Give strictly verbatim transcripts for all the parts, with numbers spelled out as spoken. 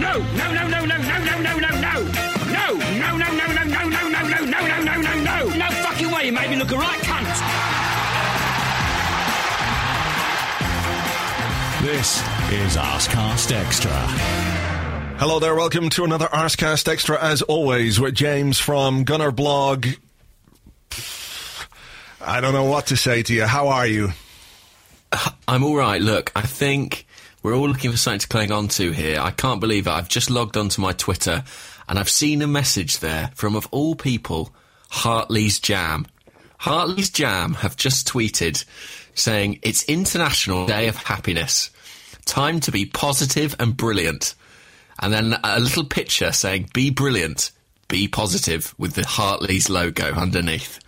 No, no, no, no, no, no, no, no, no, no, no, no, no, no, no, no, no, no, no, no, no, no, no, no, no, no fucking way, you made me look a right cunt. This is Arscast Extra. Hello there, welcome to another Arscast Extra, as always, with James from Gunner Blog. I don't know what to say to you. How are you? I'm all right. Look, I think we're all looking for something to cling on to here. I can't believe it. I've just logged onto my Twitter, and I've seen a message there from, of all people, Hartley's Jam. Hartley's Jam have just tweeted saying, "It's International Day of Happiness. Time to be positive and brilliant." And then a little picture saying, "Be brilliant, be positive," with the Hartley's logo underneath.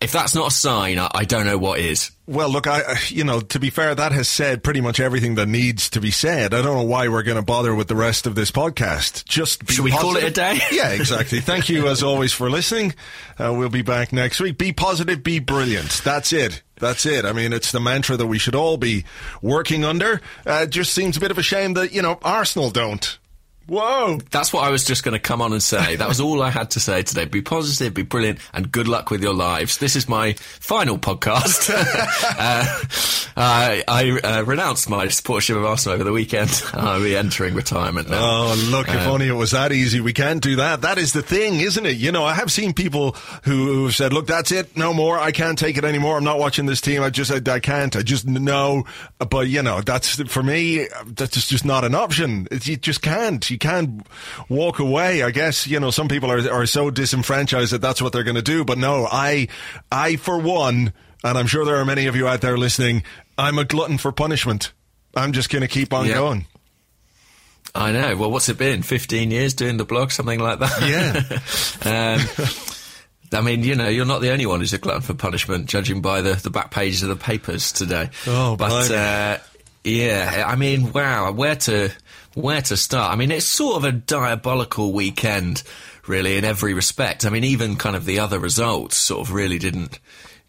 If that's not a sign, I, I don't know what is. Well, look, I, you know, to be fair, that has said pretty much everything that needs to be said. I don't know why we're going to bother with the rest of this podcast. Just be Should we positive. Call it a day? Yeah, exactly. Thank you, as always, for listening. Uh, we'll be back next week. Be positive, be brilliant. That's it. That's it. I mean, it's the mantra that we should all be working under. Uh, it just seems a bit of a shame that, you know, Arsenal don't. Whoa! That's what I was just going to come on and say. That was all I had to say today. Be positive, be brilliant, and good luck with your lives. This is my final podcast. uh, I, I uh, renounced my supportership of Arsenal over the weekend. I'll be entering retirement now. Oh, look, um, if only it was that easy. We can't do that. That is the thing, isn't it? You know, I have seen people who have said, look, that's it, no more. I can't take it anymore. I'm not watching this team. I just, I, I can't. I just, no. But, you know, that's, for me, that's just not an option. It's, you just can't. You can't walk away. I guess, you know, some people are are so disenfranchised that that's what they're going to do. But no, I, I for one, and I'm sure there are many of you out there listening, I'm a glutton for punishment. I'm just going to keep on yeah. going. I know. Well, what's it been? fifteen years doing the blog, something like that? Yeah. um, I mean, you know, you're not the only one who's a glutton for punishment, judging by the, the back pages of the papers today. Oh, but uh, yeah, I mean, wow, where to... Where to start? I mean, it's sort of a diabolical weekend, really, in every respect. I mean, even kind of the other results sort of really didn't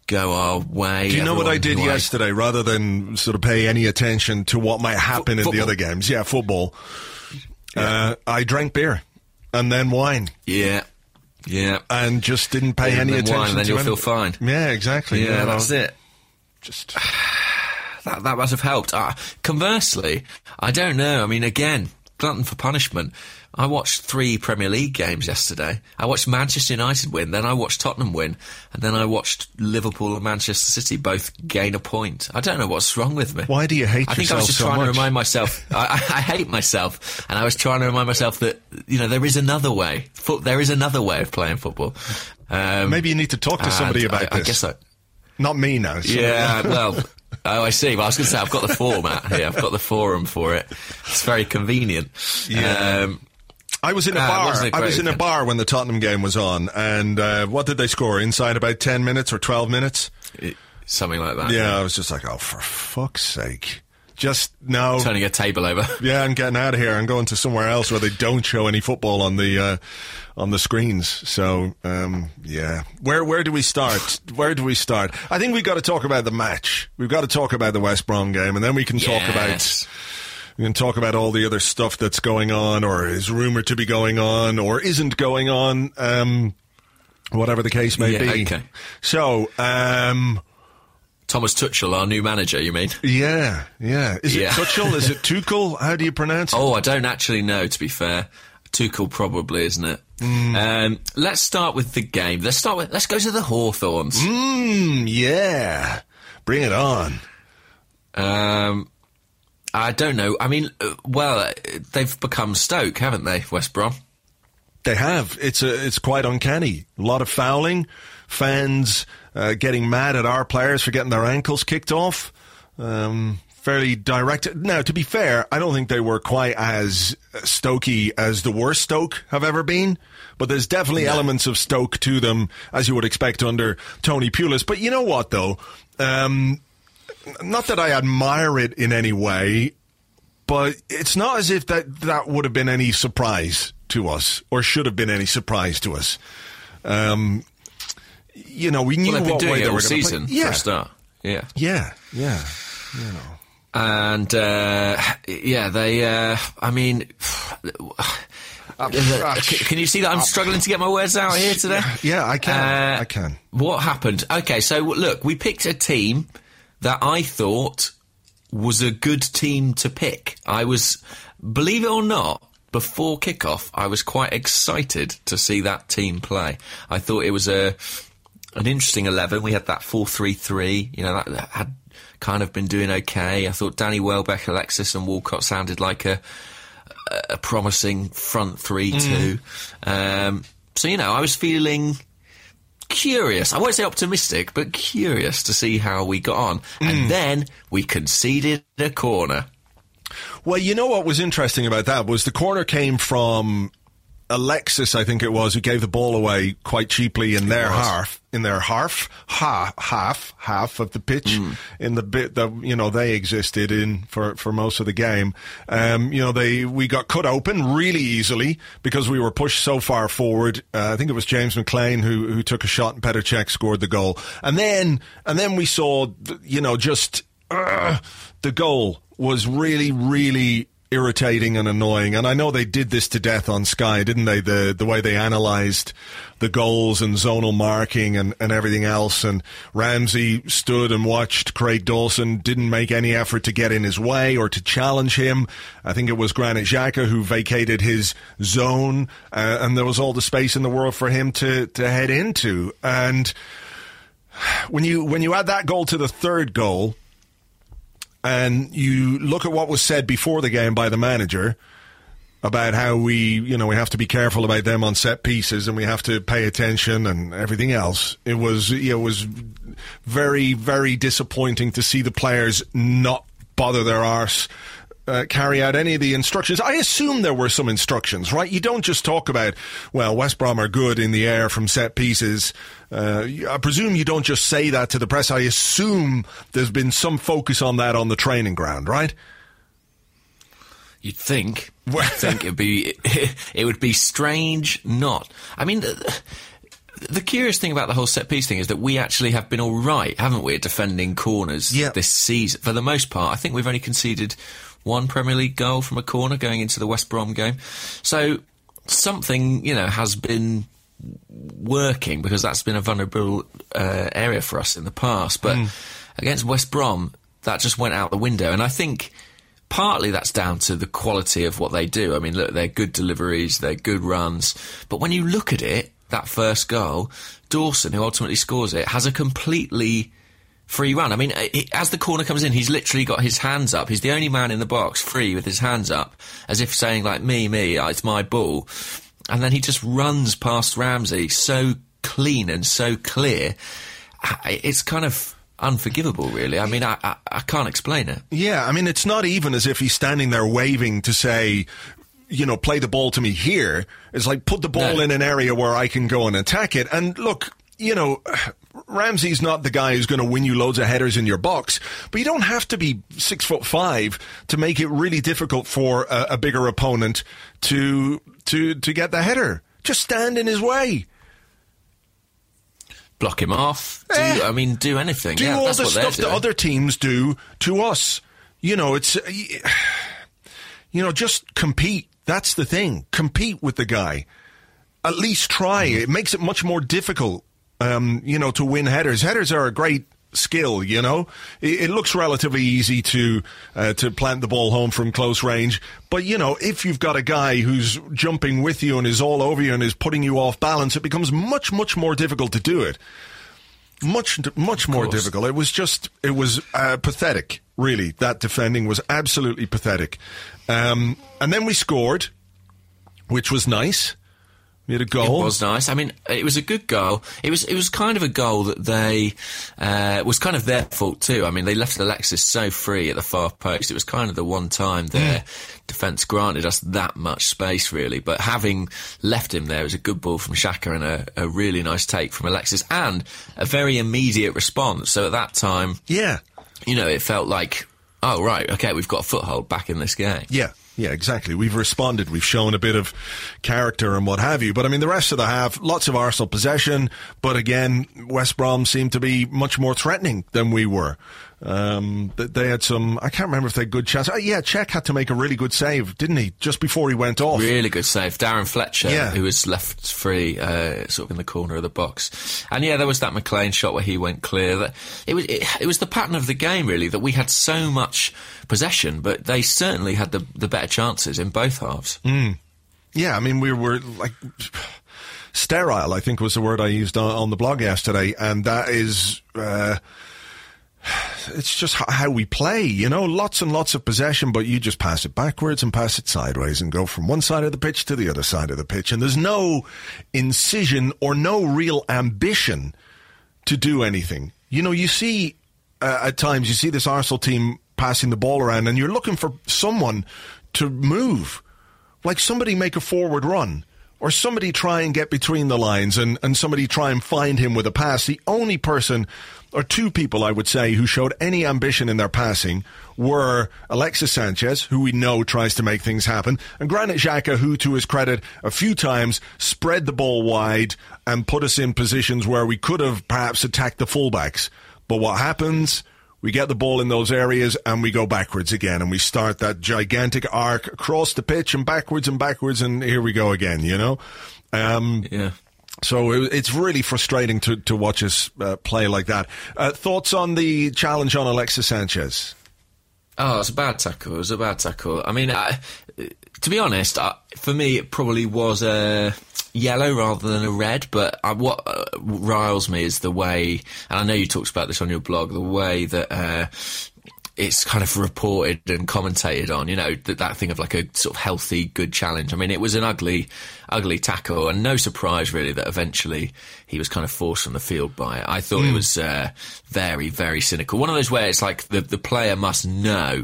go our way. Do you know what I did yesterday, rather than sort of pay any attention to what might happen in the other games? Yeah, football. Uh, I drank beer and then wine. Yeah. Yeah. And just didn't pay any attention to it. And then you'll feel fine. Yeah, exactly. Yeah, that's it. Just... That that must have helped. Uh, conversely, I don't know. I mean, again, glutton for punishment. I watched three Premier League games yesterday. I watched Manchester United win, then I watched Tottenham win, and then I watched Liverpool and Manchester City both gain a point. I don't know what's wrong with me. Why do you hate yourself so much? I think I was just trying to remind myself. I, I, I hate myself, and I was trying to remind myself that, you know, there is another way. Fo- there is another way of playing football. Um, Maybe you need to talk to somebody about I, this. I guess I... Not me, no. Sorry. Yeah, well... Oh, I see. Well, I was going to say, I've got the format here. I've got the forum for it. It's very convenient. Yeah. Um, I was in a bar. Uh, I was in a bar when the Tottenham game was on, and uh, what did they score? Inside about ten minutes or twelve minutes? It, something like that. Yeah, yeah, I was just like, oh, for fuck's sake. Just now... turning a table over. Yeah, and getting out of here and going to somewhere else where they don't show any football on the uh, on the screens. So, um, yeah. Where where do we start? Where do we start? I think we've got to talk about the match. We've got to talk about the West Brom game, and then we can yes. talk about... We can talk about all the other stuff that's going on or is rumoured to be going on or isn't going on, um, whatever the case may yeah, be. Okay. So... Um, Thomas Tuchel, our new manager, you mean? Yeah, yeah. Is yeah. it Tuchel? Is it Tuchel? How do you pronounce it? Oh, I don't actually know, to be fair. Tuchel probably, isn't it? Mm. Um, let's start with the game. Let's start with. Let's go to the Hawthorns. Mm, yeah. Bring it on. Um, I don't know. I mean, well, they've become Stoke, haven't they, West Brom? They have. It's a, it's quite uncanny. A lot of fouling. Fans uh, getting mad at our players for getting their ankles kicked off. Um, fairly direct. Now, to be fair, I don't think they were quite as Stokey as the worst Stoke have ever been. But there's definitely no. elements of Stoke to them, as you would expect under Tony Pulis. But you know what, though? Um, not that I admire it in any way, but it's not as if that, that would have been any surprise to us, or should have been any surprise to us. Um... You know, we knew well, what way they were going to play. Yeah. For a start. Yeah, yeah, yeah. You know, and uh, yeah, they. Uh, I mean, uh, can you see that I'm uh, struggling to get my words out here today? Yeah, I can. Uh, I can. What happened? Okay, so look, we picked a team that I thought was a good team to pick. I was, believe it or not. Before kickoff, I was quite excited to see that team play. I thought it was a an interesting eleven. We had that four three three, you know, that, that had kind of been doing okay. I thought Danny Welbeck, Alexis and Walcott sounded like a a promising front three two. Mm. Um, so, you know, I was feeling curious. I won't say optimistic, but curious to see how we got on. Mm. And then we conceded a corner. Well, you know what was interesting about that was the corner came from Alexis, I think it was, who gave the ball away quite cheaply in their half, in their half, half, half, half of the pitch, mm. in the bit that you know they existed in for, for most of the game. Um, you know, they we got cut open really easily because we were pushed so far forward. Uh, I think it was James McLean who who took a shot and Petr Cech scored the goal, and then and then we saw you know just uh, the goal. Was really, really irritating and annoying. And I know they did this to death on Sky, didn't they? The the way they analysed the goals and zonal marking and, and everything else. And Ramsey stood and watched Craig Dawson, didn't make any effort to get in his way or to challenge him. I think it was Granit Xhaka who vacated his zone uh, and there was all the space in the world for him to, to head into. And when you when you add that goal to the third goal... And you look at what was said before the game by the manager about how we, you know, we have to be careful about them on set pieces and we have to pay attention and everything else. It was, it was very, very disappointing to see the players not bother their arse, uh, carry out any of the instructions. I assume there were some instructions, right? You don't just talk about, well, West Brom are good in the air from set pieces. Uh, I presume you don't just say that to the press. I assume there's been some focus on that on the training ground, right? You'd think. You'd think it'd be, it would be strange not. I mean, the, the curious thing about the whole set-piece thing is that we actually have been all right, haven't we, at defending corners yep. this season. For the most part, I think we've only conceded one Premier League goal from a corner going into the West Brom game. So something, you know, has been... working because that's been a vulnerable uh, area for us in the past, but mm. against West Brom that just went out the window, and I think partly that's down to the quality of what they do. I mean, look, they're good deliveries, they're good runs, but when you look at it, that first goal, Dawson, who ultimately scores it, has a completely free run. I mean, it, as the corner comes in, he's literally got his hands up. He's the only man in the box free with his hands up, as if saying like, me, me, it's my ball. And then he just runs past Ramsey so clean and so clear. It's kind of unforgivable, really. I mean, I, I, I can't explain it. Yeah, I mean, it's not even as if he's standing there waving to say, you know, play the ball to me here. It's like, put the ball no. in an area where I can go and attack it. And look, you know, Ramsey's not the guy who's going to win you loads of headers in your box, but you don't have to be six foot five to make it really difficult for a, a bigger opponent to to to get the header. Just stand in his way. Block him off. Do, eh. I mean, do anything. Do yeah, all that's the what stuff that other teams do to us. You know, it's, you know, just compete. That's the thing. Compete with the guy. At least try. Mm-hmm. It makes it much more difficult, um, you know, to win headers. Headers are a great skill, you know. It, it looks relatively easy to uh, to plant the ball home from close range. But, you know, if you've got a guy who's jumping with you and is all over you and is putting you off balance, it becomes much, much more difficult to do it. Much, much more difficult. It was just, it was uh, pathetic, really. That defending was absolutely pathetic. Um, and then we scored, which was nice. We had a goal. It was nice. I mean, it was a good goal. It was it was kind of a goal that they uh, was kind of their fault too. I mean, they left Alexis so free at the far post. It was kind of the one time their mm. defence granted us that much space, really. But having left him there, it was a good ball from Xhaka and a, a really nice take from Alexis and a very immediate response. So at that time, yeah, you know, it felt like, oh right, okay, we've got a foothold back in this game. Yeah. Yeah, exactly. We've responded. We've shown a bit of character and what have you. But, I mean, the rest of the half, lots of Arsenal possession. But, again, West Brom seemed to be much more threatening than we were. Um, they had some... I can't remember if they had good chances. Oh, yeah, Cech had to make a really good save, didn't he? Just before he went off. Really good save. Darren Fletcher, yeah. who was left free uh, sort of in the corner of the box. And, yeah, there was that McLean shot where he went clear. That It was it, it was the pattern of the game, really, that we had so much possession, but they certainly had the, the better chances in both halves. Mm. Yeah, I mean, we were, like... sterile, I think was the word I used on, on the blog yesterday, and that is... Uh, It's just how we play, you know, lots and lots of possession, but you just pass it backwards and pass it sideways and go from one side of the pitch to the other side of the pitch. And there's no incision or no real ambition to do anything. You know, you see uh, at times you see this Arsenal team passing the ball around and you're looking for someone to move, like somebody make a forward run. Or somebody try and get between the lines and, and somebody try and find him with a pass. The only person, or two people, I would say, who showed any ambition in their passing were Alexis Sanchez, who we know tries to make things happen, and Granit Xhaka, who, to his credit, a few times spread the ball wide and put us in positions where we could have perhaps attacked the fullbacks. But what happens... We get the ball in those areas and we go backwards again and we start that gigantic arc across the pitch and backwards and backwards and here we go again, you know? Um, yeah. So it, it's really frustrating to, to watch us uh, play like that. Uh, thoughts on the challenge on Alexis Sanchez? Oh, it's a bad tackle. It was a bad tackle. I mean, I, to be honest, I, for me, it probably was a... yellow rather than a red, but uh, what uh, riles me is the way, and I know you talked about this on your blog, the way that uh, it's kind of reported and commentated on, you know, that, that thing of like a sort of healthy, good challenge. I mean, it was an ugly, ugly tackle, and no surprise really that eventually he was kind of forced from the field by it. I thought mm. it was uh, very, very cynical. One of those where it's like the, the player must know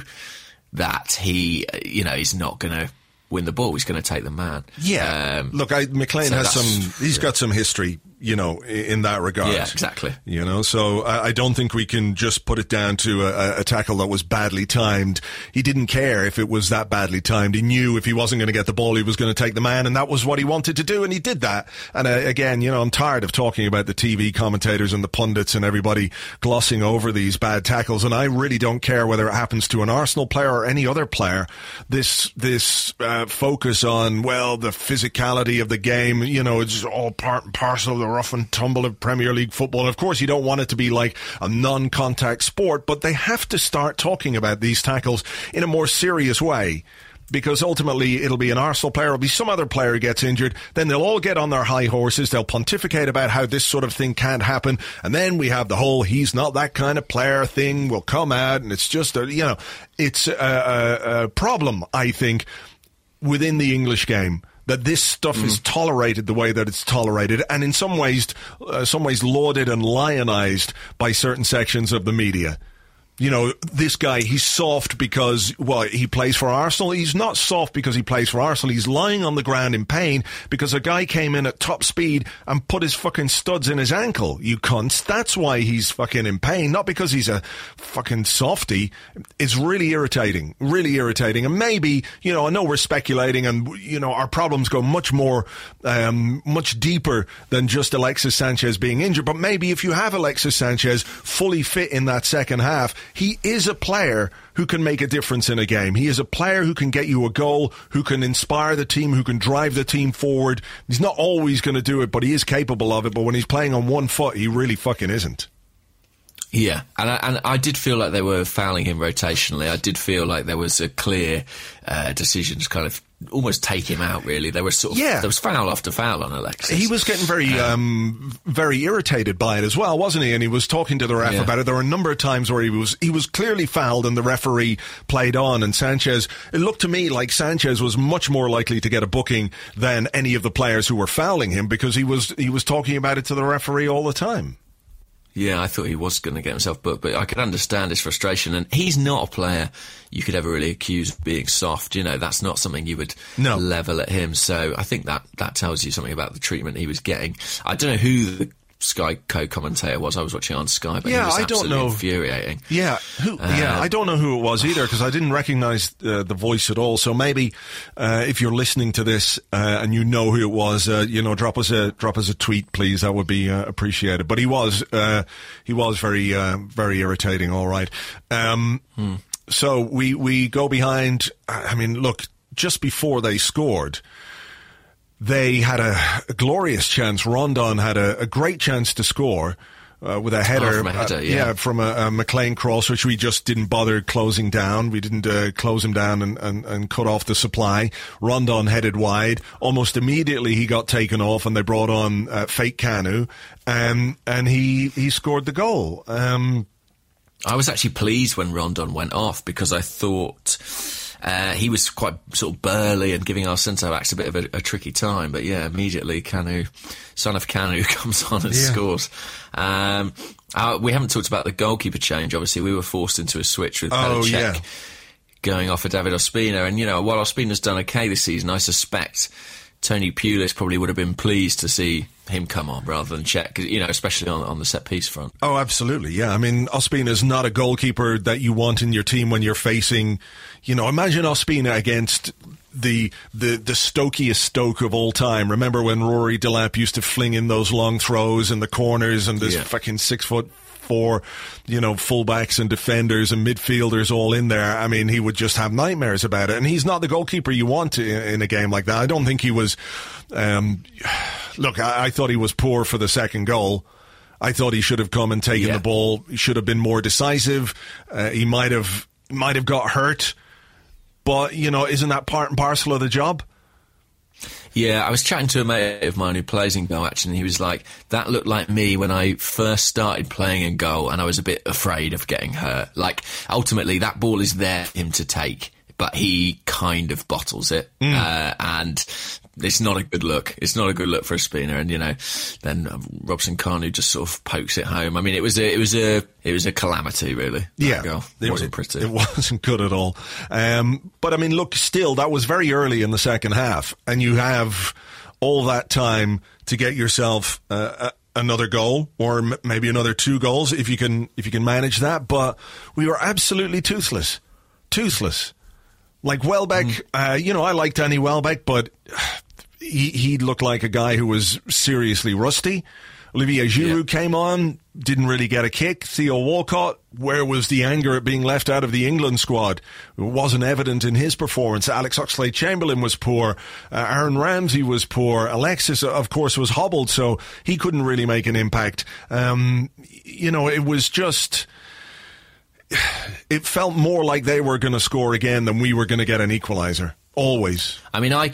that he, you know, is not going to win the ball, he's going to take the man. Yeah. Um, Look, I, McLean so has some... He's yeah. got some history, you know, in that regard. Yeah, exactly. You know, so I, I don't think we can just put it down to a, a tackle that was badly timed. He didn't care if it was that badly timed. He knew if he wasn't going to get the ball, he was going to take the man, and that was what he wanted to do, and he did that. And uh, again, you know, I'm tired of talking about the T V commentators and the pundits and everybody glossing over these bad tackles, and I really don't care whether it happens to an Arsenal player or any other player. This, this, uh, focus on, well, the physicality of the game, you know, it's all part and parcel of the rough and tumble of Premier League football. And of course, you don't want it to be like a non-contact sport, but they have to start talking about these tackles in a more serious way, because ultimately it'll be an Arsenal player, it'll be some other player who gets injured, then they'll all get on their high horses, they'll pontificate about how this sort of thing can't happen, and then we have the whole he's not that kind of player thing will come out, and it's just, a, you know, it's a, a, a problem, I think, within the English game, that this stuff mm. is tolerated the way that it's tolerated, and in some ways, uh, some ways lauded and lionized by certain sections of the media. you know, this guy, he's soft because, well, he plays for Arsenal. He's not soft because he plays for Arsenal. He's lying on the ground in pain because a guy came in at top speed and put his fucking studs in his ankle, you cunts. That's why he's fucking in pain, not because he's a fucking softy. It's really irritating, really irritating. And maybe, you know, I know we're speculating and, you know, our problems go much more, um, much deeper than just Alexis Sanchez being injured. But maybe if you have Alexis Sanchez fully fit in that second half, he is a player who can make a difference in a game. He is a player who can get you a goal, who can inspire the team, who can drive the team forward. He's not always going to do it, but he is capable of it. But when he's playing on one foot, he really fucking isn't. Yeah, and I, and I did feel like they were fouling him rotationally. I did feel like there was a clear uh, decision to kind of almost take him out, really. There was sort of, yeah. there was foul after foul on Alexis. He was getting very, um, um, very irritated by it as well, wasn't he? And he was talking to the ref yeah. about it. There were a number of times where he was, he was clearly fouled and the referee played on. And Sanchez, it looked to me like Sanchez was much more likely to get a booking than any of the players who were fouling him because he was, he was talking about it to the referee all the time. Yeah, I thought he was going to get himself booked, but I could understand his frustration. And he's not a player you could ever really accuse of being soft. You know, that's not something you would no. level at him. So I think that, that tells you something about the treatment he was getting. I don't know who the Sky co-commentator was. I was watching on Sky, but yeah, he was I absolutely don't know. infuriating. Yeah, who, uh, yeah, I don't know who it was either because I didn't recognise uh, the voice at all. So maybe uh, if you're listening to this uh, and you know who it was, uh, you know, drop us a drop us a tweet, please. That would be uh, appreciated. But he was uh, he was very uh, very irritating. All right. Um, hmm. So we we go behind. I mean, look, just before they scored, they had a, a glorious chance. Rondon had a, a great chance to score uh, with a header, oh, from a header uh, yeah. yeah, from a, a McLean cross, which we just didn't bother closing down. We didn't uh, close him down and, and, and cut off the supply. Rondon headed wide. Almost immediately, he got taken off, and they brought on uh, Fahd Kanu, and and he he scored the goal. Um, I was actually pleased when Rondon went off because I thought. Uh, he was quite sort of burly and giving our centre-backs a bit of a, a tricky time. But, yeah, immediately Kanu, son of Kanu, comes on and yeah. scores. Um, uh, we haven't talked about the goalkeeper change, obviously. We were forced into a switch with Petr Cech oh, yeah. going off for David Ospina. And, you know, while Ospina's done okay this season, I suspect Tony Pulis probably would have been pleased to see him come on rather than Cech, you know, especially on, on the set-piece front. Oh, absolutely, yeah. I mean, Ospina's not a goalkeeper that you want in your team when you're facing, you know, imagine Ospina against the the the stokiest Stoke of all time. Remember when Rory Delap used to fling in those long throws and the corners and this yeah. fucking six-foot four, you know, fullbacks and defenders and midfielders all in there. I mean, he would just have nightmares about it. And he's not the goalkeeper you want in a game like that. I don't think he was... Um, look, I, I thought he was poor for the second goal. I thought he should have come and taken yeah. the ball. He should have been more decisive. Uh, he might have might have got hurt. But, you know, isn't that part and parcel of the job? Yeah, I was chatting to a mate of mine who plays in goal, actually, and he was like, that looked like me when I first started playing in goal and I was a bit afraid of getting hurt. Like, ultimately, that ball is there for him to take, but he kind of bottles it. Mm. Uh, and it's not a good look. It's not a good look for a spinner. And, you know, then Robson Kanu just sort of pokes it home. I mean, it was a, it was a, it was a calamity, really. Yeah. Goal. It, it wasn't pretty. It wasn't good at all. Um, but I mean, look, still, that was very early in the second half and you have all that time to get yourself uh, a, another goal or m- maybe another two goals if you can, if you can manage that. But we were absolutely toothless, toothless. Like Welbeck, mm. uh, you know, I like Danny Welbeck, but he, he looked like a guy who was seriously rusty. Olivier Giroud yeah. came on, didn't really get a kick. Theo Walcott, where was the anger at being left out of the England squad? It wasn't evident in his performance. Alex Oxlade-Chamberlain was poor. Uh, Aaron Ramsey was poor. Alexis, of course, was hobbled, so he couldn't really make an impact. Um, you know, it was just... It felt more like they were going to score again than we were going to get an equaliser. Always. I mean, I,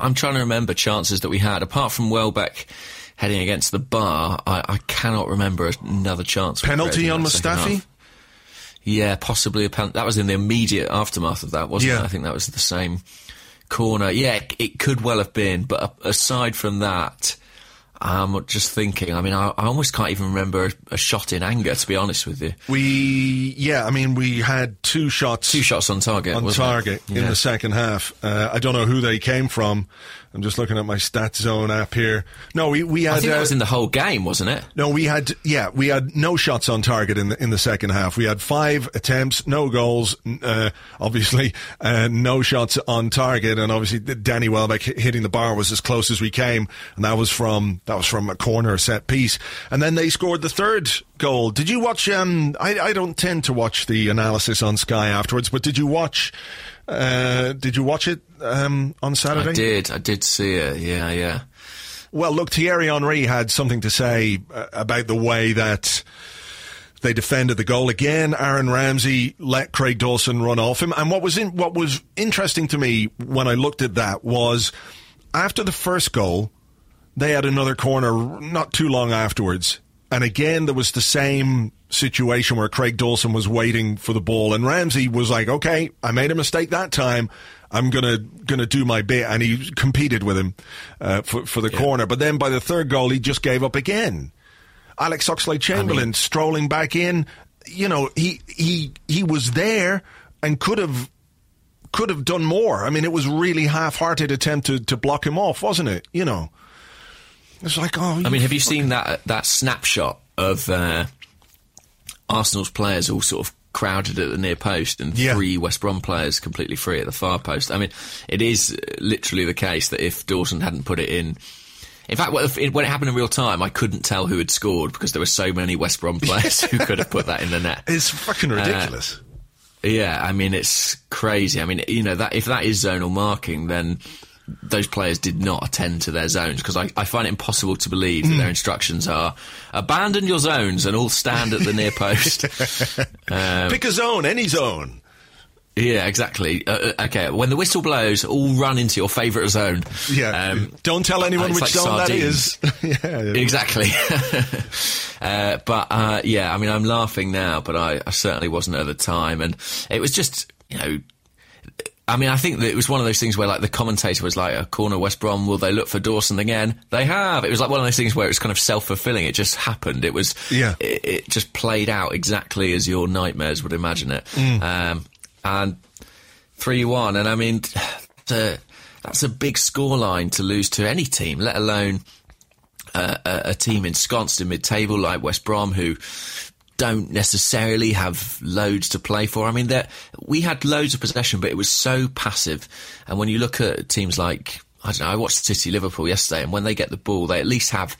I'm trying to remember chances that we had. Apart from Welbeck heading against the bar, I, I cannot remember another chance. Penalty on Mustafi? Yeah, possibly a penalty. That was in the immediate aftermath of that, wasn't yeah. it? I think that was the same corner. Yeah, it, it could well have been. But aside from that... I'm just thinking, I mean, I, I almost can't even remember a, a shot in anger, to be honest with you. We, yeah, I mean, we had two shots. Two shots on target, On target it? in yeah. the second half. Uh, I don't know who they came from. I'm just looking at my stat zone app here. No, we, we had... I think uh, that was in the whole game, wasn't it? No, we had, yeah, we had no shots on target in the, in the second half. We had five attempts, no goals, uh, obviously, uh, no shots on target, and obviously Danny Welbeck hitting the bar was as close as we came, and that was from... That was from a corner set piece. And then they scored the third goal. Did you watch... Um, I, I don't tend to watch the analysis on Sky afterwards, but did you watch... Uh, did you watch it um, on Saturday? I did. I did see it. Yeah, yeah. Well, look, Thierry Henry had something to say about the way that they defended the goal again. Aaron Ramsey let Craig Dawson run off him. And what was in, what was interesting to me when I looked at that was after the first goal... They had another corner not too long afterwards. And again, there was the same situation where Craig Dawson was waiting for the ball. And Ramsey was like, okay, I made a mistake that time. I'm going to going to do my bit. And he competed with him uh, for, for the yeah. corner. But then by the third goal, he just gave up again. Alex Oxlade-Chamberlain I mean, strolling back in. You know, he he he was there and could have could have done more. I mean, it was really half-hearted attempt to, to block him off, wasn't it? You know. It's like, oh, I mean, have you seen that that snapshot of uh, Arsenal's players all sort of crowded at the near post and yeah. three West Brom players completely free at the far post? I mean, it is literally the case that if Dawson hadn't put it in... In fact, when it happened in real time, I couldn't tell who had scored because there were so many West Brom players who could have put that in the net. It's fucking ridiculous. Uh, yeah, I mean, it's crazy. I mean, you know, that if that is zonal marking, then... Those players did not attend to their zones because I, I find it impossible to believe that their instructions are abandon your zones and all stand at the near post. Um, Pick a zone, any zone. Yeah, exactly. Uh, okay, when the whistle blows, all run into your favourite zone. Yeah, um, don't tell anyone which like zone sardines. that is. yeah, yeah. Exactly. uh, but uh, yeah, I mean, I'm laughing now, but I, I certainly wasn't at the time, and it was just, you know. I mean, I think that it was one of those things where, like, the commentator was like, a corner West Brom, will they look for Dawson again? They have. It was like one of those things where it was kind of self-fulfilling. It just happened. It was, yeah. it, it just played out exactly as your nightmares would imagine it. Mm. Um, and three one. And I mean, to, that's a big scoreline to lose to any team, let alone uh, a, a team ensconced in mid-table like West Brom, who don't necessarily have loads to play for. I mean, we had loads of possession, but it was so passive. And when you look at teams like, I don't know, I watched City Liverpool yesterday, and when they get the ball, they at least have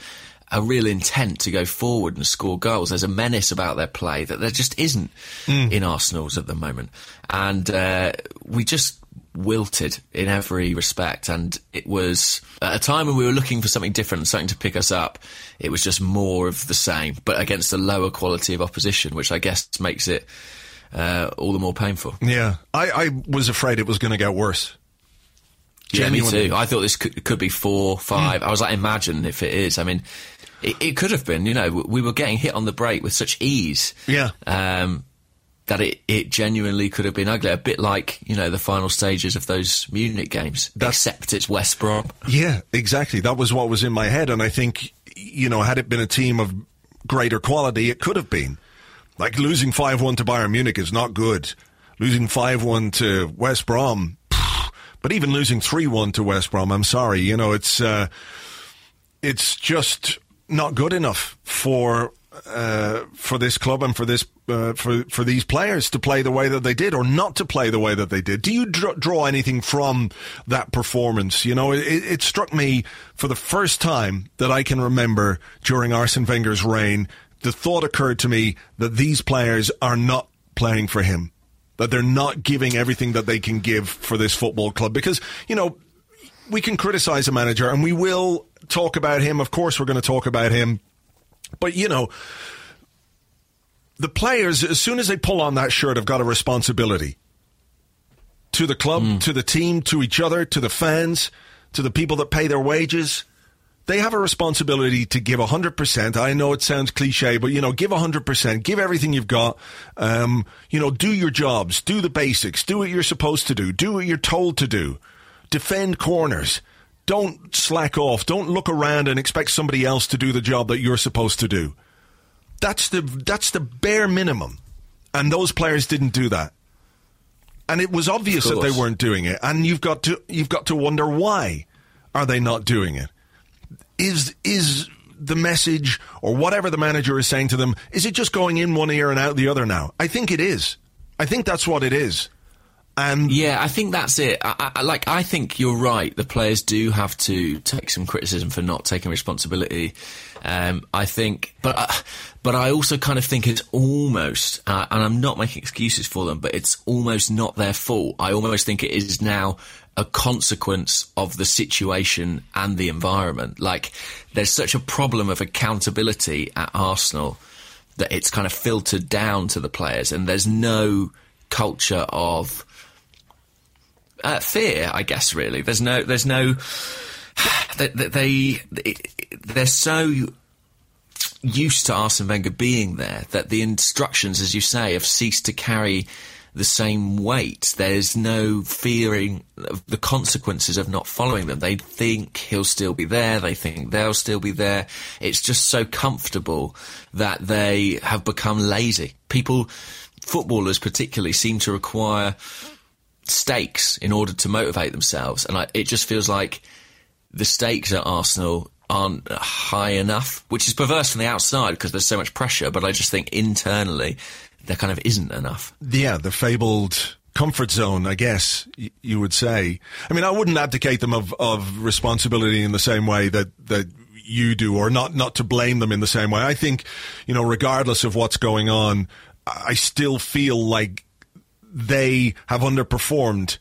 a real intent to go forward and score goals. There's a menace about their play that there just isn't mm. in Arsenal's at the moment. And uh, we just wilted in every respect. And it was at a time when we were looking for something different, something to pick us up. It was just more of the same, but against a lower quality of opposition, which I guess makes it uh, all the more painful. Yeah, I, I was afraid it was going to get worse. Yeah, Genuinely. me too. I thought this could, could be four, five. Mm. I was like, imagine if it is. I mean, it, it could have been, you know, we were getting hit on the break with such ease. Yeah. Um, that it, it genuinely could have been ugly, a bit like, you know, the final stages of those Munich games, That's, except it's West Brom. Yeah, exactly. That was what was in my head, and I think, you know, had it been a team of greater quality, it could have been. Like, losing five one to Bayern Munich is not good. Losing five one to West Brom, pff, but even losing three one to West Brom, I'm sorry, you know, it's uh, it's just not good enough for... Uh, for this club and for this uh, for for these players to play the way that they did, or not to play the way that they did. Do you dr- draw anything from that performance? You know, it, it struck me for the first time that I can remember during Arsene Wenger's reign, the thought occurred to me that these players are not playing for him, that they're not giving everything that they can give for this football club. Because, you know, we can criticise a manager and we will talk about him. Of course, we're going to talk about him. But, you know, the players, as soon as they pull on that shirt, have got a responsibility to the club, mm. to the team, to each other, to the fans, to the people that pay their wages. They have a responsibility to give one hundred percent. I know it sounds cliche, but, you know, give one hundred percent. Give everything you've got. Um, you know, do your jobs. Do the basics. Do what you're supposed to do. Do what you're told to do. Defend corners. Don't slack off. Don't look around and expect somebody else to do the job that you're supposed to do. That's the that's the bare minimum. And those players didn't do that. And it was obvious that they weren't doing it. And you've got to you've got to wonder, why are they not doing it? Is is the message, or whatever the manager is saying to them, is it just going in one ear and out the other now? I think it is. I think that's what it is. And yeah, I think that's it. I, I, like, I think you're right. The players do have to take some criticism for not taking responsibility. Um, I think, but I, but I also kind of think it's almost, uh, and I'm not making excuses for them, but it's almost not their fault. I almost think it is now a consequence of the situation and the environment. Like, there's such a problem of accountability at Arsenal that it's kind of filtered down to the players, and there's no culture of Uh, fear, I guess. Really, there's no, there's no, they, they they're so used to Arsene Wenger being there that the instructions, as you say, have ceased to carry the same weight. There's no fearing of the consequences of not following them. They think he'll still be there. They think they'll still be there. It's just so comfortable that they have become lazy. People, footballers particularly, seem to require stakes in order to motivate themselves, and I, it just feels like the stakes at Arsenal aren't high enough, which is perverse from the outside because there's so much pressure, but I just think internally there kind of isn't enough. Yeah, the fabled comfort zone, I guess y- you would say. I mean, I wouldn't abdicate them of, of responsibility in the same way that, that you do, or not, not to blame them in the same way. I think, you know, regardless of what's going on, I still feel like they have underperformed,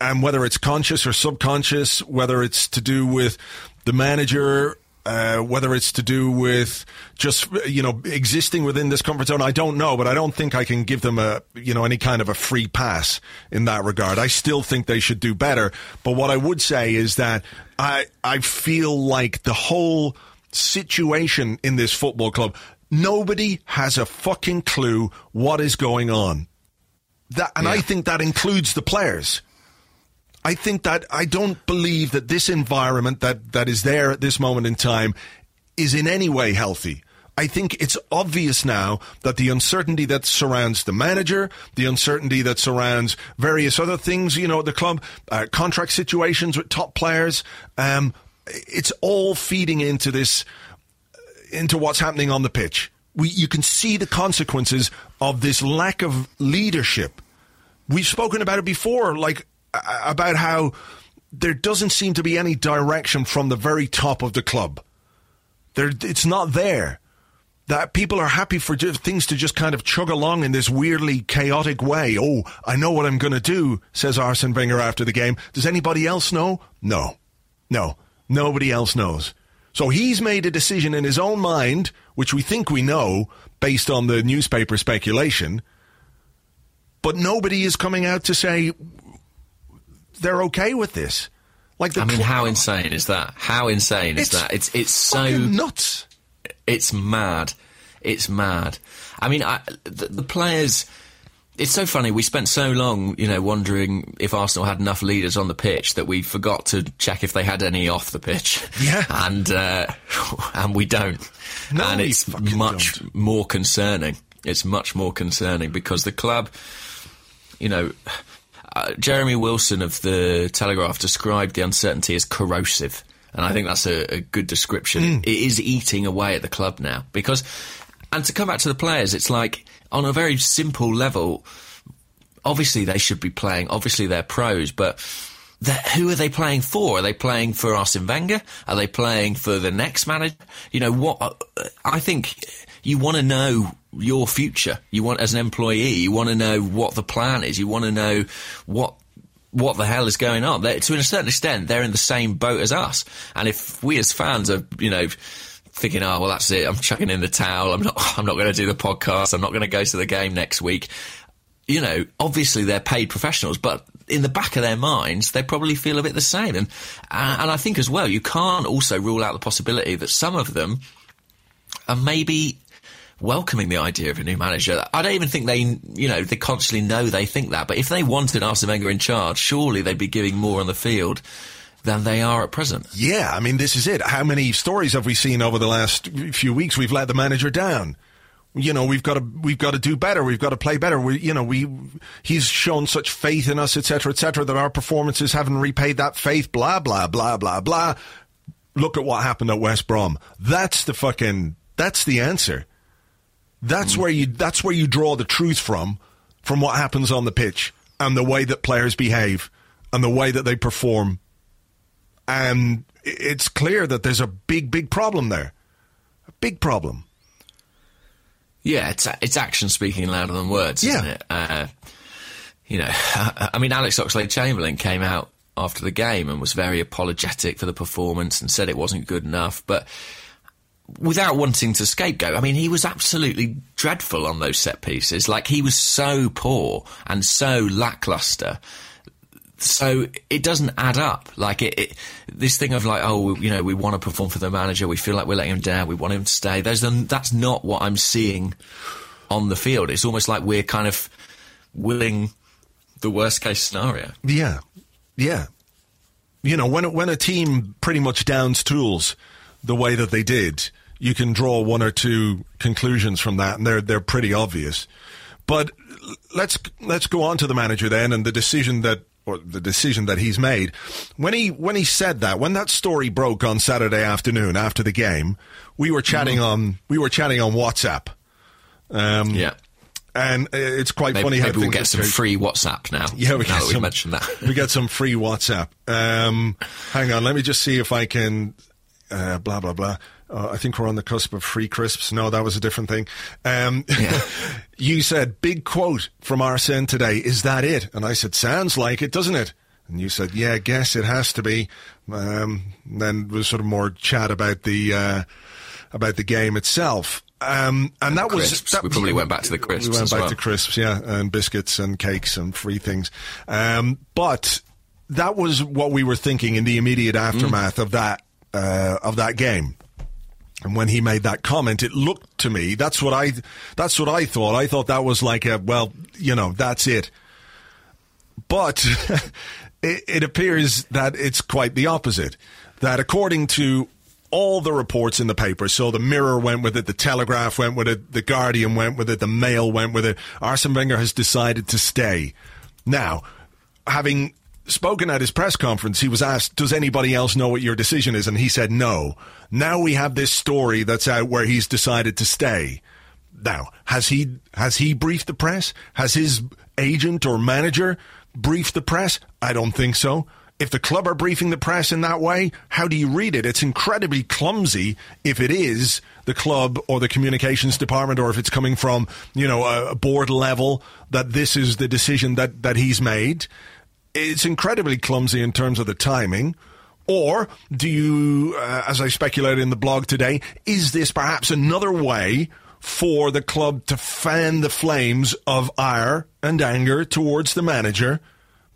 and whether it's conscious or subconscious, whether it's to do with the manager, uh, whether it's to do with just, you know, existing within this comfort zone, I don't know, but I don't think I can give them a, you know, any kind of a free pass in that regard. I still think they should do better, but what I would say is that I I feel like the whole situation in this football club, nobody has a fucking clue what is going on. That, and yeah. I think that includes the players. I think that I don't believe that this environment that, that is there at this moment in time is in any way healthy. I think it's obvious now that the uncertainty that surrounds the manager, the uncertainty that surrounds various other things, you know, the club, uh, contract situations with top players, um, it's all feeding into this, into what's happening on the pitch. We, you can see the consequences of this lack of leadership. We've spoken about it before, like about how there doesn't seem to be any direction from the very top of the club. There, it's not there. That people are happy for things to just kind of chug along in this weirdly chaotic way. Oh, I know what I'm going to do, says Arsene Wenger after the game. Does anybody else know? No, no, nobody else knows. So he's made a decision in his own mind, which we think we know based on the newspaper speculation, but nobody is coming out to say they're okay with this. Like, the I mean, cl- how insane is that? How insane is it's that? It's it's so nuts. It's mad. It's mad. I mean, I, the, the players. It's so funny. We spent so long, you know, wondering if Arsenal had enough leaders on the pitch that we forgot to check if they had any off the pitch. Yeah, and uh, and we don't. No, and it's much don't. more concerning. It's much more concerning because the club, you know, uh, Jeremy Wilson of the Telegraph described the uncertainty as corrosive, and I think that's a, a good description. Mm. It is eating away at the club now because, and to come back to the players, it's like, on a very simple level, obviously they should be playing. Obviously they're pros, but who are they playing for? Are they playing for Arsene Wenger? Are they playing for the next manager? You know what? I think you want to know your future. You want, as an employee, you want to know what the plan is. You want to know what what the hell is going on. They're, to a certain extent, they're in the same boat as us. And if we as fans are, you know, thinking, oh, well, that's it, I'm chucking in the towel, I'm not I'm not going to do the podcast, I'm not going to go to the game next week. You know, obviously they're paid professionals, but in the back of their minds, they probably feel a bit the same. And and I think as well, you can't also rule out the possibility that some of them are maybe welcoming the idea of a new manager. I don't even think they, you know, they constantly know they think that, but if they wanted Arsene Wenger in charge, surely they'd be giving more on the field than they are at present. Yeah, I mean, this is it. How many stories have we seen over the last few weeks? We've let the manager down. You know, we've got to we've got to do better. We've got to play better. We, you know, we he's shown such faith in us, et cetera, et cetera, that our performances haven't repaid that faith. Blah blah blah blah blah. Look at what happened at West Brom. That's the fucking. That's the answer. That's mm. where you. That's where you draw the truth from, from what happens on the pitch and the way that players behave and the way that they perform. And it's clear that there's a big, big problem there. A big problem. Yeah, it's it's action speaking louder than words, yeah. isn't it? Uh, you know, I mean, Alex Oxlade-Chamberlain came out after the game and was very apologetic for the performance and said it wasn't good enough, but without wanting to scapegoat, I mean, he was absolutely dreadful on those set pieces. Like, he was so poor and so lackluster. So it doesn't add up. Like, it, it, this thing of like, oh, you know, we want to perform for the manager. We feel like we're letting him down. We want him to stay. There's the, that's not what I'm seeing on the field. It's almost like we're kind of willing the worst case scenario. Yeah, yeah. You know, when when a team pretty much downs tools the way that they did, you can draw one or two conclusions from that, and they're they're pretty obvious. But let's let's go on to the manager then, and the decision that. Or the decision that he's made. When he when he said that, when that story broke on Saturday afternoon after the game, we were chatting mm-hmm. on we were chatting on WhatsApp. Um, yeah, and it's quite maybe, funny maybe how we'll get some true. free WhatsApp now. Yeah, we now get that some, we mentioned that we get some free WhatsApp. Um, hang on, let me just see if I can. Uh, blah blah blah. Uh, I think we're on the cusp of free crisps. No, that was a different thing. Um, yeah. You said, big quote from Arsene today. Is that it? And I said, sounds like it, doesn't it? And you said, yeah, I guess it has to be. Um, then was sort of more chat about the uh, about the game itself. Um, and, and that crisps. was that, we probably went back to the crisps. We went as back well. to crisps, yeah, and biscuits and cakes and free things. Um, but that was what we were thinking in the immediate aftermath mm. of that uh, of that game. And when he made that comment, it looked to me, that's what I, that's what I thought. I thought that was like a, well, you know, that's it. But it, it appears that it's quite the opposite. That according to all the reports in the paper, so the Mirror went with it, the Telegraph went with it, the Guardian went with it, the Mail went with it, Arsene Wenger has decided to stay. Now, having spoken at his press conference, he was asked, does anybody else know what your decision is? And he said no. Now we have this story that's out where he's decided to stay. Now, has he has he briefed the press? Has his agent or manager briefed the press? I don't think so. If the club are briefing the press in that way, how do you read it? It's incredibly clumsy if it is the club or the communications department, or if it's coming from, you know, a board level that this is the decision that, that he's made. It's incredibly clumsy in terms of the timing. Or do you, uh, as I speculated in the blog today, is this perhaps another way for the club to fan the flames of ire and anger towards the manager,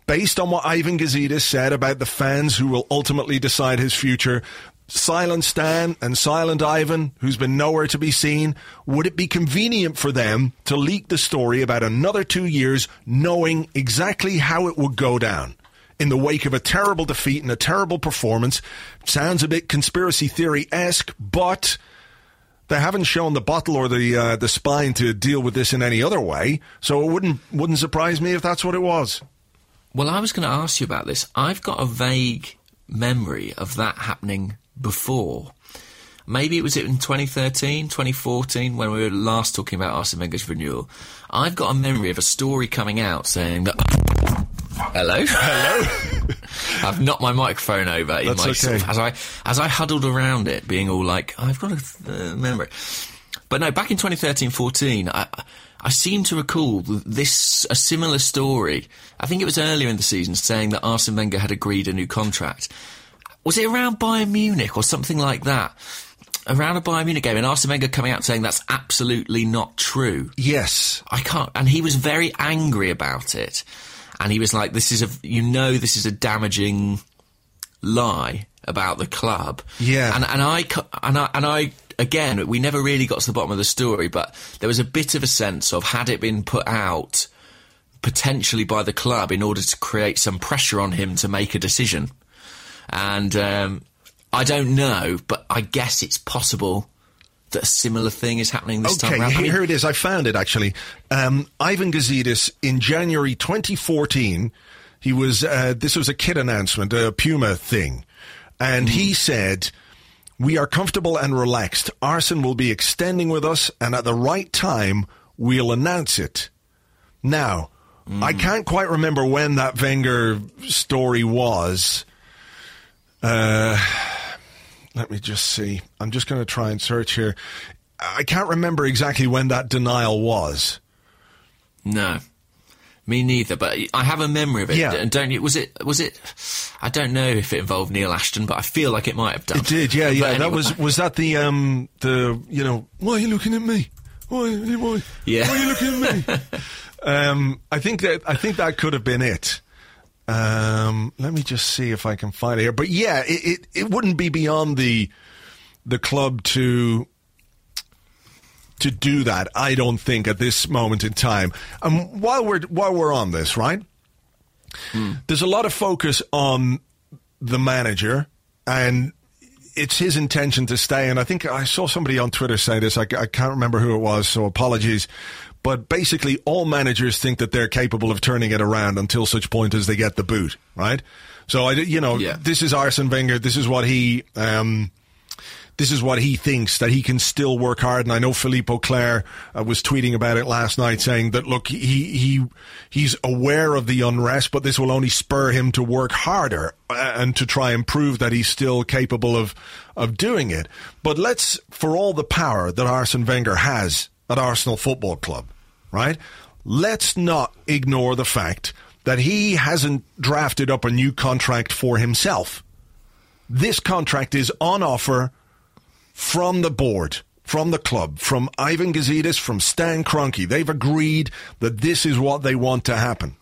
based on what Ivan Gazidis said about the fans who will ultimately decide his future? Silent Stan and Silent Ivan, who's been nowhere to be seen, would it be convenient for them to leak the story about another two years, knowing exactly how it would go down? In the wake of a terrible defeat and a terrible performance, sounds a bit conspiracy theory-esque, but they haven't shown the bottle or the uh, the spine to deal with this in any other way, so it wouldn't wouldn't surprise me if that's what it was. Well, I was going to ask you about this. I've got a vague memory of that happening before. Maybe it was in twenty thirteen, twenty fourteen, when we were last talking about Arsene Wenger's renewal. I've got a memory of a story coming out saying that... Hello? Hello? I've knocked my microphone over. That's in my, okay. Sort of, as, I, as I huddled around it, being all like, I've got to uh, remember it. But no, back in twenty thirteen fourteen, I, I seem to recall this a similar story. I think it was earlier in the season, saying that Arsene Wenger had agreed a new contract. Was it around Bayern Munich or something like that? Around a Bayern Munich game, and Arsene Wenger coming out saying that's absolutely not true. Yes. I can't. And he was very angry about it. And he was like, this is a, you know, this is a damaging lie about the club. Yeah. And, and I, and I, and I, again, we never really got to the bottom of the story, but there was a bit of a sense of, had it been put out potentially by the club in order to create some pressure on him to make a decision. And um, I don't know, but I guess it's possible that a similar thing is happening this okay, time around. Okay, here I mean, it is. I found it, actually. Um, Ivan Gazidis, in January twenty fourteen, he was, uh, this was a kid announcement, a Puma thing. And mm. he said, "We are comfortable and relaxed. Arsene will be extending with us, and at the right time, we'll announce it." Now, mm. I can't quite remember when that Wenger story was. Uh, let me just see. I'm just going to try and search here. I can't remember exactly when that denial was. No. Me neither, but I have a memory of it. Yeah. Don't you? Was it? Was it? I don't know if it involved Neil Ashton, but I feel like it might have done. It did, yeah, but yeah. Anyway. That was was that the um the you know why are you looking at me? Why why? Yeah. Why are you looking at me? um, I think that I think that could have been it. Um, let me just see if I can find it here. But yeah, it it, it wouldn't be beyond the the club to. to do that, I don't think, at this moment in time. And um, while we're while we're on this, right? Mm. There's a lot of focus on the manager, and it's his intention to stay. And I think I saw somebody on Twitter say this. I, I can't remember who it was, so apologies. But basically, all managers think that they're capable of turning it around until such point as they get the boot, right? So I, you know, yeah. This is Arsene Wenger. This is what he. Um, This is what he thinks, that he can still work hard. And I know Philippe Auclair uh, was tweeting about it last night, saying that, look, he he he's aware of the unrest, but this will only spur him to work harder and to try and prove that he's still capable of, of doing it. But let's, for all the power that Arsene Wenger has at Arsenal Football Club, right, let's not ignore the fact that he hasn't drafted up a new contract for himself. This contract is on offer from the board, from the club, from Ivan Gazidis, from Stan Kroenke. They've agreed that this is what they want to happen.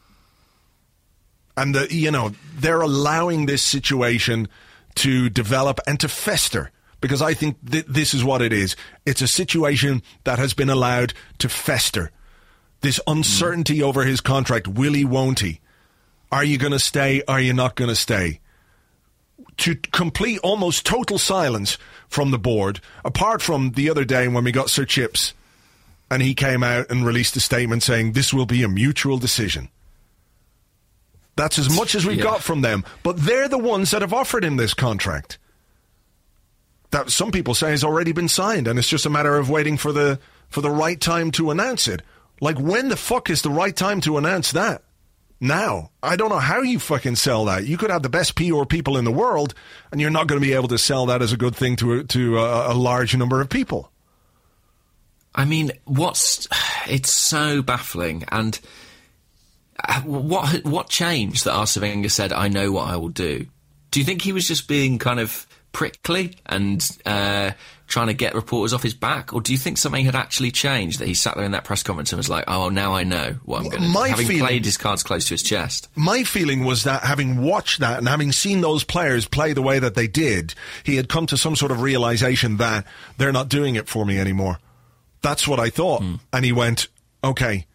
And, the, you know, they're allowing this situation to develop and to fester, because I think th- this is what it is. It's a situation that has been allowed to fester. This uncertainty mm. over his contract, will he, won't he? Are you going to stay? Are you not going to stay? To complete almost total silence from the board, apart from the other day when we got Sir Chips and he came out and released a statement saying this will be a mutual decision. That's as much as we've yeah. got from them. But they're the ones that have offered him this contract that some people say has already been signed, and it's just a matter of waiting for the for the right time to announce it. Like, when the fuck is the right time to announce that? Now, I don't know how you fucking sell that. You could have the best P R people in the world, and you're not going to be able to sell that as a good thing to a, to a, a large number of people. I mean, what's it's so baffling. And what what changed that Arsene Wenger said, "I know what I will do"? Do you think he was just being kind of prickly and uh, trying to get reporters off his back, or do you think something had actually changed, that he sat there in that press conference and was like, "Oh, now I know what I'm going to do," having feeling, played his cards close to his chest? My feeling was that, having watched that and having seen those players play the way that they did, he had come to some sort of realization that they're not doing it for me anymore. That's what I thought, mm. and he went, "Okay,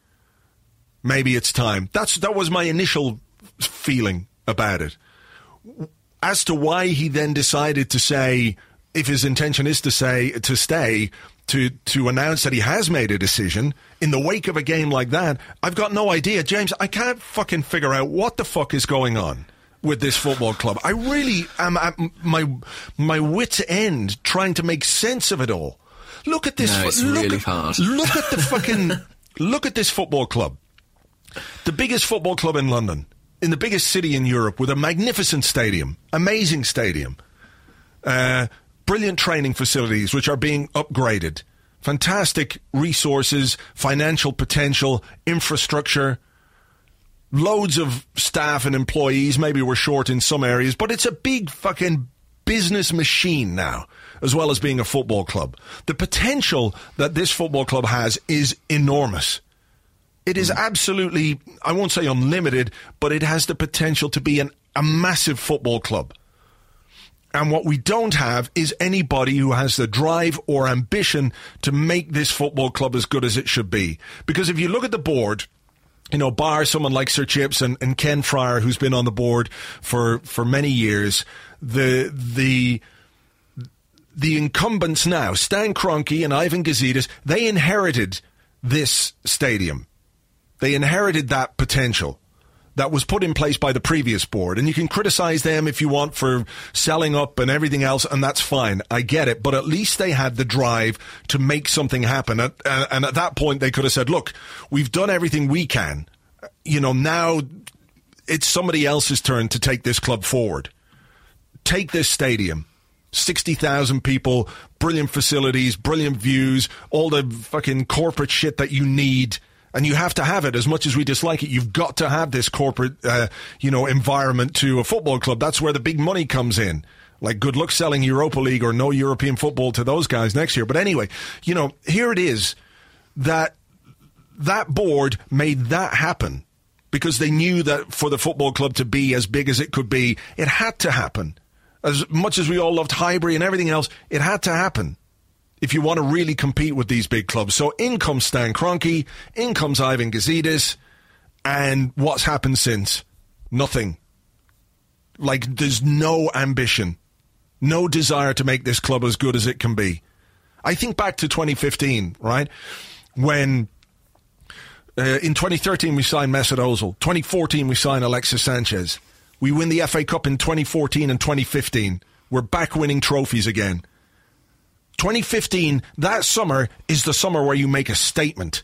maybe it's time." That's that was my initial feeling about it. As to why he then decided to say, if his intention is to say to stay, to to announce that he has made a decision in the wake of a game like that, I've got no idea. James, I can't fucking figure out what the fuck is going on with this football club. I really am at my my wit's end trying to make sense of it all. Look at this. No, it's look, really hard. Look at the fucking look at this football club, the biggest football club in London, in the biggest city in Europe, with a magnificent stadium, amazing stadium, uh, brilliant training facilities which are being upgraded, fantastic resources, financial potential, infrastructure, loads of staff and employees. Maybe we're short in some areas, but it's a big fucking business machine now, as well as being a football club. The potential that this football club has is enormous. It is absolutely, I won't say unlimited, but it has the potential to be an, a massive football club. And what we don't have is anybody who has the drive or ambition to make this football club as good as it should be. Because if you look at the board, you know, bar someone like Sir Chips and, and Ken Fryer, who's been on the board for, for many years, the the the incumbents now, Stan Kroenke and Ivan Gazidis, they inherited this stadium. They inherited that potential that was put in place by the previous board. And you can criticize them if you want for selling up and everything else, and that's fine. I get it. But at least they had the drive to make something happen. And at that point, they could have said, look, we've done everything we can. You know, now it's somebody else's turn to take this club forward. Take this stadium. sixty thousand people, brilliant facilities, brilliant views, all the fucking corporate shit that you need. And you have to have it. As much as we dislike it, you've got to have this corporate, uh, you know, environment to a football club. That's where the big money comes in. Like, good luck selling Europa League or no European football to those guys next year. But anyway, you know, here it is that that board made that happen because they knew that for the football club to be as big as it could be, it had to happen. As much as we all loved Highbury and everything else, it had to happen. If you want to really compete with these big clubs. So in comes Stan Kroenke, in comes Ivan Gazidis, and what's happened since? Nothing. Like, there's no ambition, no desire to make this club as good as it can be. I think back to twenty fifteen, right? When, uh, in twenty thirteen, we signed Mesut Özil. twenty fourteen, we signed Alexis Sanchez. We win the F A Cup in twenty fourteen and twenty fifteen. We're back winning trophies again. twenty fifteen, that summer is the summer where you make a statement.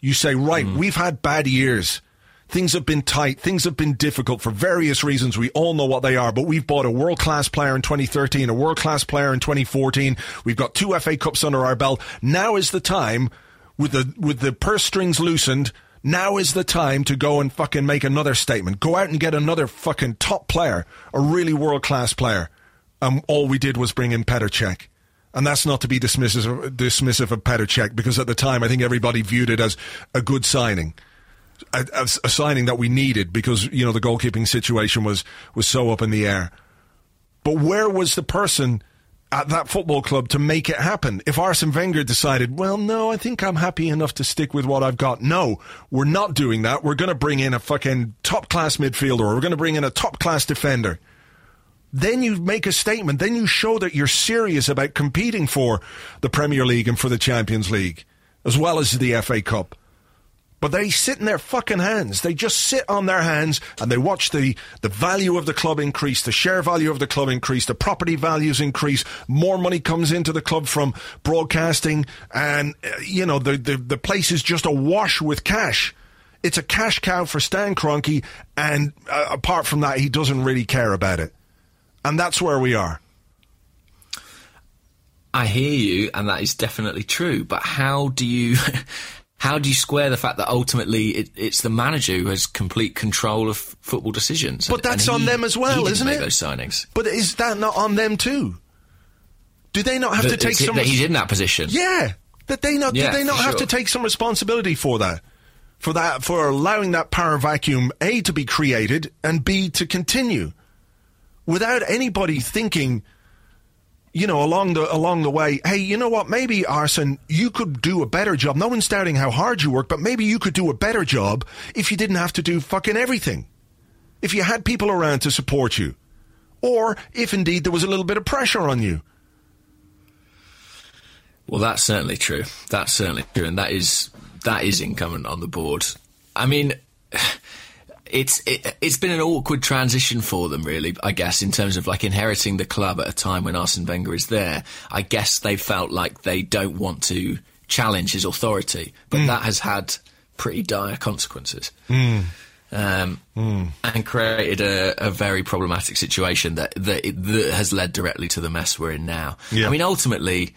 You say, right, mm. we've had bad years. Things have been tight. Things have been difficult for various reasons. We all know what they are, but we've bought a world-class player in twenty thirteen, a world-class player in twenty fourteen. We've got two F A Cups under our belt. Now is the time, with the with the purse strings loosened, now is the time to go and fucking make another statement. Go out and get another fucking top player, a really world-class player. And um, all we did was bring in Petr Cech. And that's not to be dismissive, dismissive of Petr Cech, because at the time I think everybody viewed it as a good signing, a, a, a signing that we needed because, you know, the goalkeeping situation was, was so up in the air. But where was the person at that football club to make it happen? If Arsene Wenger decided, well, no, I think I'm happy enough to stick with what I've got. No, we're not doing that. We're going to bring in a fucking top-class midfielder, or we're going to bring in a top-class defender. Then you make a statement. Then you show that you're serious about competing for the Premier League and for the Champions League, as well as the F A Cup. But they sit in their fucking hands. They just sit on their hands and they watch the, the value of the club increase, the share value of the club increase, the property values increase, more money comes into the club from broadcasting, and, you know, the, the, the place is just awash with cash. It's a cash cow for Stan Kroenke, and uh, apart from that, he doesn't really care about it. And that's where we are. I hear you, and that is definitely true. But how do you, how do you square the fact that ultimately it, it's the manager who has complete control of football decisions? But and, that's and he, on them as well, isn't it? Those signings. But is that not on them too? Do they not have that, to take some? That he's in that position. Yeah. That they not? Yeah, do they not have sure. to take some responsibility for that? For that? For allowing that power vacuum A to be created and B to continue. Without anybody thinking, you know, along the along the way, hey, you know what, maybe, Arsene, you could do a better job. No one's doubting how hard you work, but maybe you could do a better job if you didn't have to do fucking everything. If you had people around to support you. Or if, indeed, there was a little bit of pressure on you. Well, that's certainly true. That's certainly true, and that is that is incumbent on the board. I mean... It's it, it's been an awkward transition for them, really, I guess, in terms of like inheriting the club at a time when Arsene Wenger is there. I guess they felt like they don't want to challenge his authority, but mm. that has had pretty dire consequences mm. Um, mm. and created a, a very problematic situation that that, it, that has led directly to the mess we're in now. Yeah. I mean, ultimately,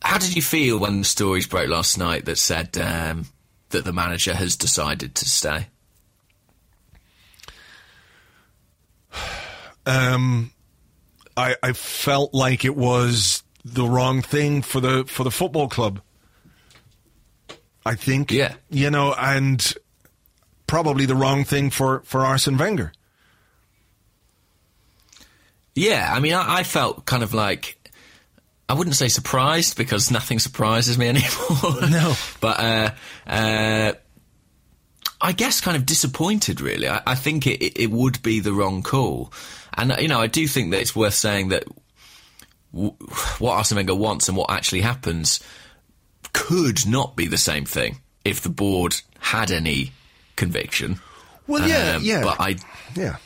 how did you feel when the stories broke last night that said um, that the manager has decided to stay? Um, I, I felt like it was the wrong thing for the for the football club. I think, yeah, you know, and probably the wrong thing for for Arsene Wenger. Yeah, I mean, I, I felt kind of like, I wouldn't say surprised because nothing surprises me anymore. No, but uh, uh, I guess, kind of disappointed, really. I, I think it, it would be the wrong call. And, you know, I do think that it's worth saying that w- what Arsene Wenger wants and what actually happens could not be the same thing if the board had any conviction. Well, yeah, um, yeah. But I, yeah.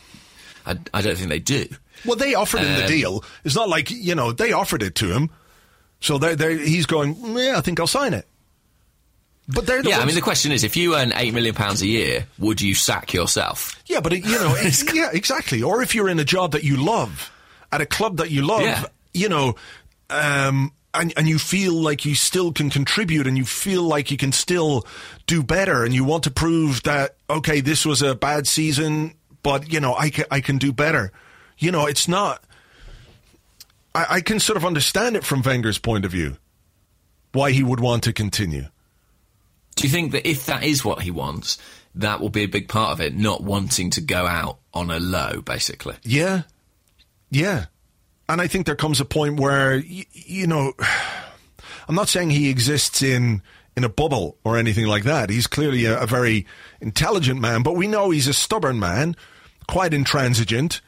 I, I don't think they do. Well, they offered him um, the deal. It's not like, you know, they offered it to him. So they're, they're, he's going, yeah, I think I'll sign it. But they're the yeah, ones. I mean, the question is, if you earn eight million pounds a year, would you sack yourself? Yeah, but, it, you know, it, yeah, exactly. Or if you're in a job that you love, at a club that you love, yeah. you know, um, and, and you feel like you still can contribute and you feel like you can still do better and you want to prove that, okay, this was a bad season, but, you know, I can, I can do better. You know, it's not... I, I can sort of understand it from Wenger's point of view, why he would want to continue. Do you think that if that is what he wants, that will be a big part of it, not wanting to go out on a low, basically? Yeah. Yeah. And I think there comes a point where, y- you know, I'm not saying he exists in, in a bubble or anything like that. He's clearly a, a very intelligent man, but we know he's a stubborn man, quite intransigent,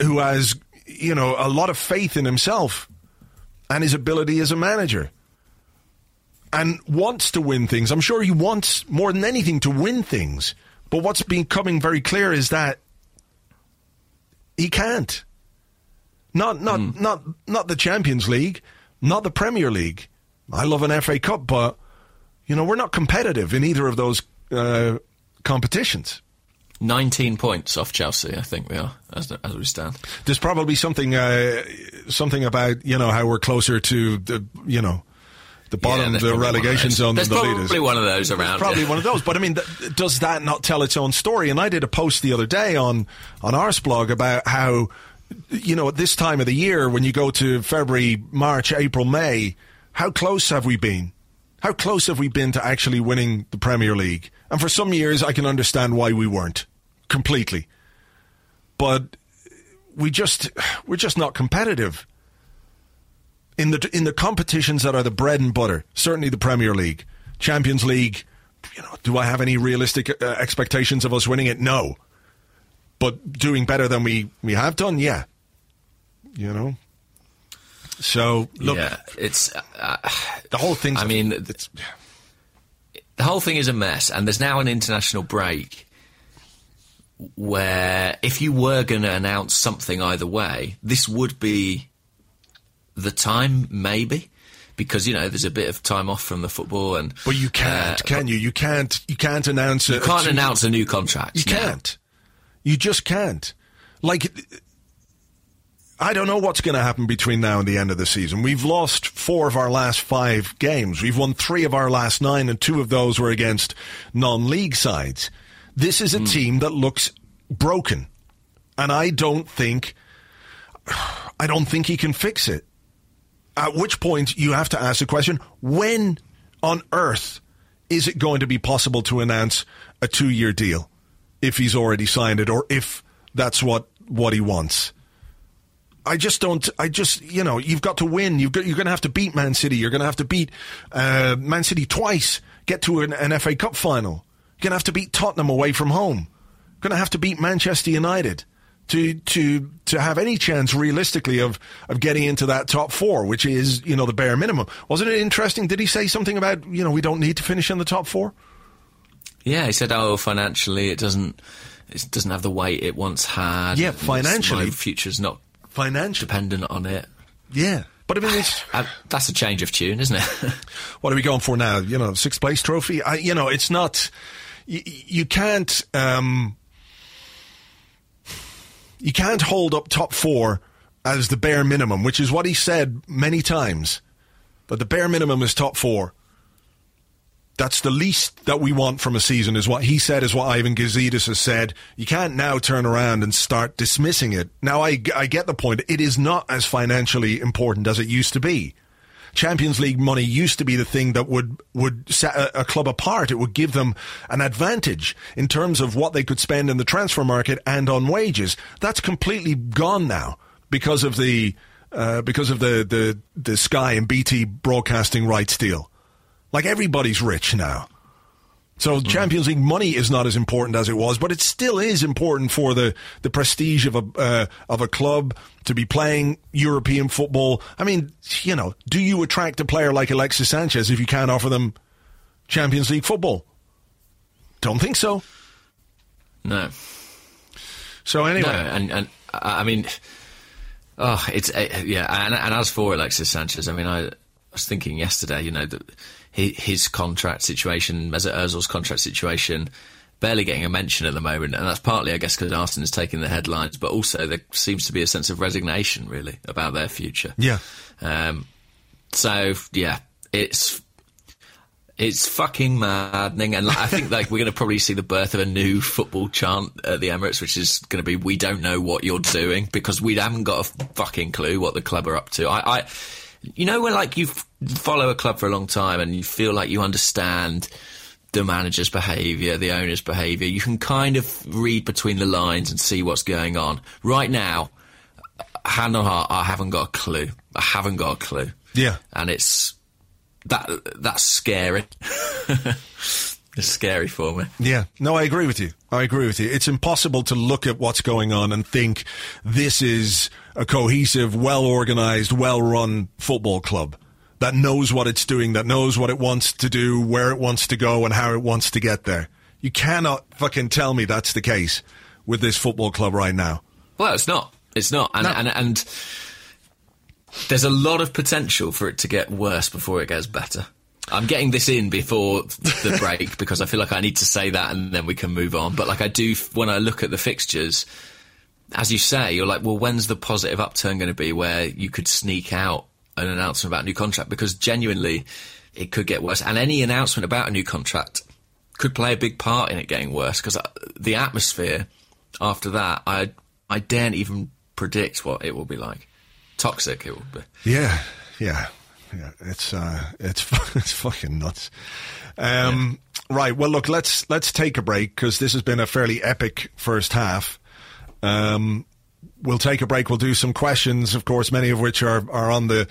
who has, you know, a lot of faith in himself and his ability as a manager. And wants to win things. I'm sure he wants, more than anything, to win things. But what's becoming very clear is that he can't. Not not mm. not not the Champions League, not the Premier League. I love an F A Cup, but, you know, we're not competitive in either of those uh, competitions. nineteen points off Chelsea, I think we are, as as we stand. There's probably something uh, something about, you know, how we're closer to, the you know, the bottom, yeah, the relegation zone, and the leaders. There's probably one of those around. There's probably yeah. one of those. But, I mean, th- does that not tell its own story? And I did a post the other day on, on Arsblog about how, you know, at this time of the year, when you go to February, March, April, May, how close have we been? How close have we been to actually winning the Premier League? And for some years, I can understand why we weren't completely. But we just, we're just not competitive. In the in the competitions that are the bread and butter, certainly the Premier League, Champions League, you know, do I have any realistic uh, expectations of us winning it? No. But doing better than we, we have done? Yeah. You know? So, look. Yeah, it's... Uh, the whole thing's... I a, mean, it's, the whole thing is a mess, and there's now an international break where if you were going to announce something either way, this would be... the time, maybe, because, you know, there's a bit of time off from the football, and but you can't, uh, can you? You can't. You can't announce. You a, can't a, announce a new contract. You no. can't. You just can't. Like, I don't know what's going to happen between now and the end of the season. We've lost four of our last five games. We've won three of our last nine, and two of those were against non-league sides. This is a mm. team that looks broken, and I don't think, I don't think he can fix it. At which point, you have to ask the question, when on earth is it going to be possible to announce a two-year deal if he's already signed it, or if that's what, what he wants? I just don't, I just, you know, you've got to win. You've got, you're going to have to beat Man City. You're going to have to beat uh, Man City twice, get to an, an F A Cup final. You're going to have to beat Tottenham away from home. You're going to have to beat Manchester United. To, to to have any chance realistically of, of getting into that top four, which is, you know, the bare minimum. Wasn't it interesting? Did he say something about, you know, we don't need to finish in the top four? Yeah, he said, oh, financially it doesn't it doesn't have the weight it once had. Yeah, financially, my future's not financially dependent on it. Yeah, but I mean, it's, I, that's a change of tune, isn't it? What are we going for now? You know, sixth place trophy. I, you know, it's not. You, you can't. Um, You can't hold up top four as the bare minimum, which is what he said many times, that the bare minimum is top four. That's the least that we want from a season, is what he said, is what Ivan Gazidis has said. You can't now turn around and start dismissing it. Now, I, I get the point. It is not as financially important as it used to be. Champions League money used to be the thing that would, would set a, a club apart. It would give them an advantage in terms of what they could spend in the transfer market and on wages. That's completely gone now because of the uh, because of the, the, the Sky and B T broadcasting rights deal. Like, everybody's rich now. So mm. Champions League money is not as important as it was, but it still is important for the, the prestige of a uh, of a club to be playing European football. I mean, you know, do you attract a player like Alexis Sanchez if you can't offer them Champions League football? Don't think so. No. So anyway, no, and and I mean, oh, it's uh, yeah, and, and as for Alexis Sanchez, I mean, I, I was thinking yesterday, you know, that his contract situation, Mesut Ozil's contract situation, barely getting a mention at the moment. And that's partly, I guess, because Arsene's taking the headlines, but also there seems to be a sense of resignation, really, about their future. Yeah. Um, so, yeah, it's it's fucking maddening. And like, I think like we're going to probably see the birth of a new football chant at the Emirates, which is going to be, "We don't know what you're doing," because we haven't got a fucking clue what the club are up to. I... I You know, when like you follow a club for a long time and you feel like you understand the manager's behaviour, the owner's behaviour, you can kind of read between the lines and see what's going on. Right now, hand on heart, I haven't got a clue. I haven't got a clue. Yeah, and it's that that's scary. It's scary for me. Yeah. No, I agree with you. I agree with you. It's impossible to look at what's going on and think this is a cohesive, well-organized, well-run football club that knows what it's doing, that knows what it wants to do, where it wants to go, and how it wants to get there. You cannot fucking tell me that's the case with this football club right now. Well, it's not. It's not. And, no. and, and there's a lot of potential for it to get worse before it gets better. I'm getting this in before the break because I feel like I need to say that and then we can move on. But like I do, when I look at the fixtures, as you say, you're like, well, when's the positive upturn going to be where you could sneak out an announcement about a new contract? Because genuinely, it could get worse. And any announcement about a new contract could play a big part in it getting worse because the atmosphere after that, I, I daren't even predict what it will be like. Toxic it will be. Yeah, yeah. Yeah, it's uh, it's it's fucking nuts. Um, yeah. Right, well, look, let's let's take a break because this has been a fairly epic first half. Um, we'll take a break. We'll do some questions, of course, many of which are are on the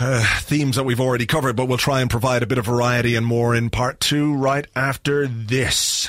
uh, themes that we've already covered, but we'll try and provide a bit of variety and more in part two right after this.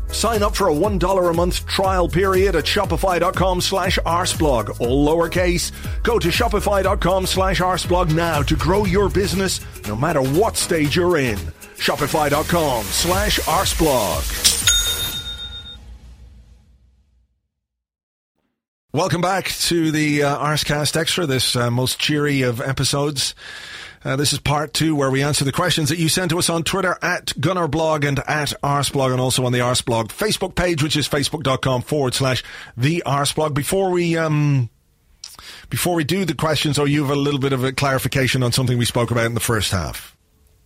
Sign up for a one dollar a month trial period at shopify.com slash arseblog, all lowercase. Go to shopify.com slash arseblog now to grow your business no matter what stage you're in. Shopify.com slash Arsblog. Welcome back to the uh, Arscast Extra, this uh, most cheery of episodes. Uh, this is part two, where we answer the questions that you send to us on Twitter at Gunner Blog and at Arsblog, and also on the Arsblog Facebook page, which is facebook.com forward slash the Arsblog. Before we, um, before we do the questions, or you have a little bit of a clarification on something we spoke about in the first half.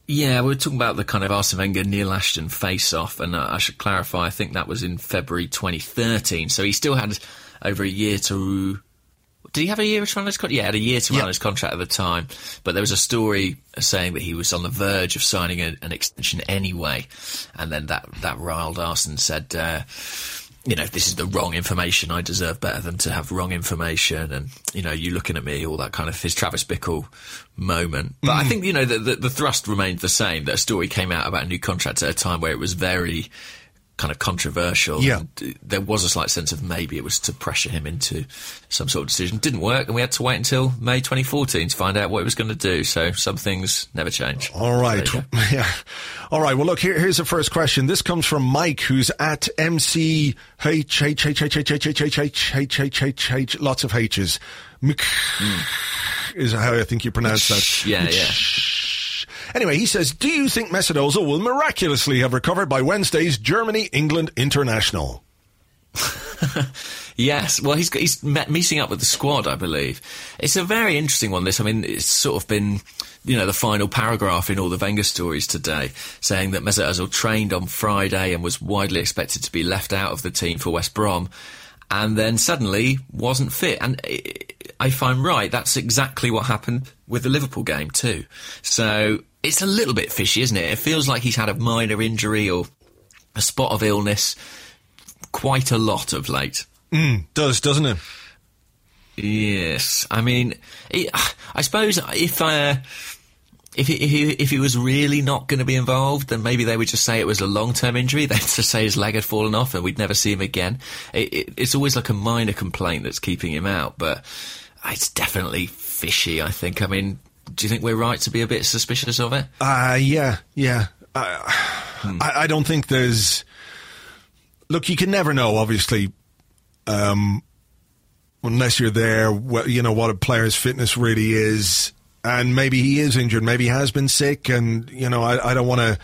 Yeah, we were talking about the kind of Arsene Wenger, Neil Ashton face-off, and uh, I should clarify, I think that was in February twenty thirteen, so he still had over a year to... Did he have a year to run his contract? Yeah, had a year to run yeah. his contract at the time, but there was a story saying that he was on the verge of signing a, an extension anyway, and then that, that riled Arsene, said, uh, you know, this is the wrong information, I deserve better than to have wrong information, and, you know, you looking at me, all that kind of his Travis Bickle moment. But mm. I think, you know, the, the, the thrust remained the same, that a story came out about a new contract at a time where it was very... kind of controversial. Yeah. There was a slight sense of maybe it was to pressure him into some sort of decision. Didn't work, and we had to wait until May twenty fourteen to find out what he was going to do. So some things never change. All right. Yeah. All right. Well, look, here, here's the first question. This comes from Mike, who's at M C H H H H H H H H H H H H. Lots of H's. Is how I think you pronounce that. Yeah. Yeah. Anyway, he says, do you think Mesut Ozil will miraculously have recovered by Wednesday's Germany-England international? Yes. Well, he's, he's met, meeting up with the squad, I believe. It's a very interesting one, this. I mean, it's sort of been, you know, the final paragraph in all the Wenger stories today, saying that Mesut Ozil trained on Friday and was widely expected to be left out of the team for West Brom, and then suddenly wasn't fit. And if I'm right, that's exactly what happened with the Liverpool game too. So... it's a little bit fishy, isn't it? It feels like he's had a minor injury or a spot of illness quite a lot of late. Mm, does, doesn't it? Yes. I mean, it, I suppose if, uh, if, he, if, he, if he was really not going to be involved, then maybe they would just say it was a long-term injury. They'd just say his leg had fallen off and we'd never see him again. It, it, it's always like a minor complaint that's keeping him out, but it's definitely fishy, I think. I mean... do you think we're right to be a bit suspicious of it? Uh, yeah, yeah. Uh, hmm. I, I don't think there's... Look, you can never know, obviously, um, unless you're there, well, you know, what a player's fitness really is. And maybe he is injured, maybe he has been sick, and, you know, I, I don't want to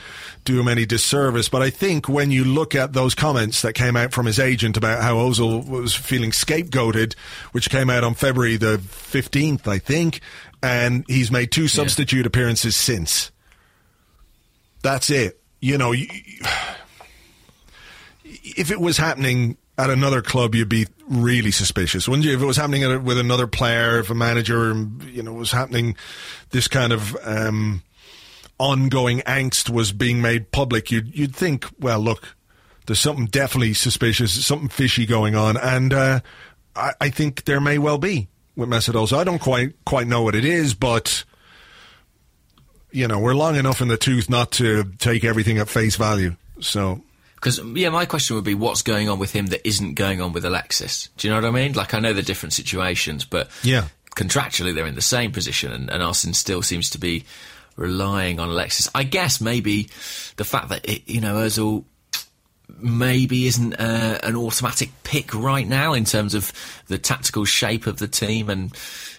do him any disservice. But I think when you look at those comments that came out from his agent about how Ozil was feeling scapegoated, which came out on February the fifteenth, I think... and he's made two substitute yeah. appearances since. That's it. You know, you, if it was happening at another club, you'd be really suspicious, wouldn't you? If it was happening at, with another player, if a manager, you know, was happening, this kind of um, ongoing angst was being made public, you'd, you'd think, well, look, there's something definitely suspicious, something fishy going on, and uh, I, I think there may well be. With Mesut Ozil, I don't quite quite know what it is, but you know, we're long enough in the tooth not to take everything at face value. So, because yeah, my question would be, what's going on with him that isn't going on with Alexis? Do you know what I mean? Like, I know they're different situations, but yeah, contractually they're in the same position, and, and Arsene still seems to be relying on Alexis. I guess maybe the fact that it, you know, Ozil maybe isn't uh, an automatic pick right now in terms of the tactical shape of the team, and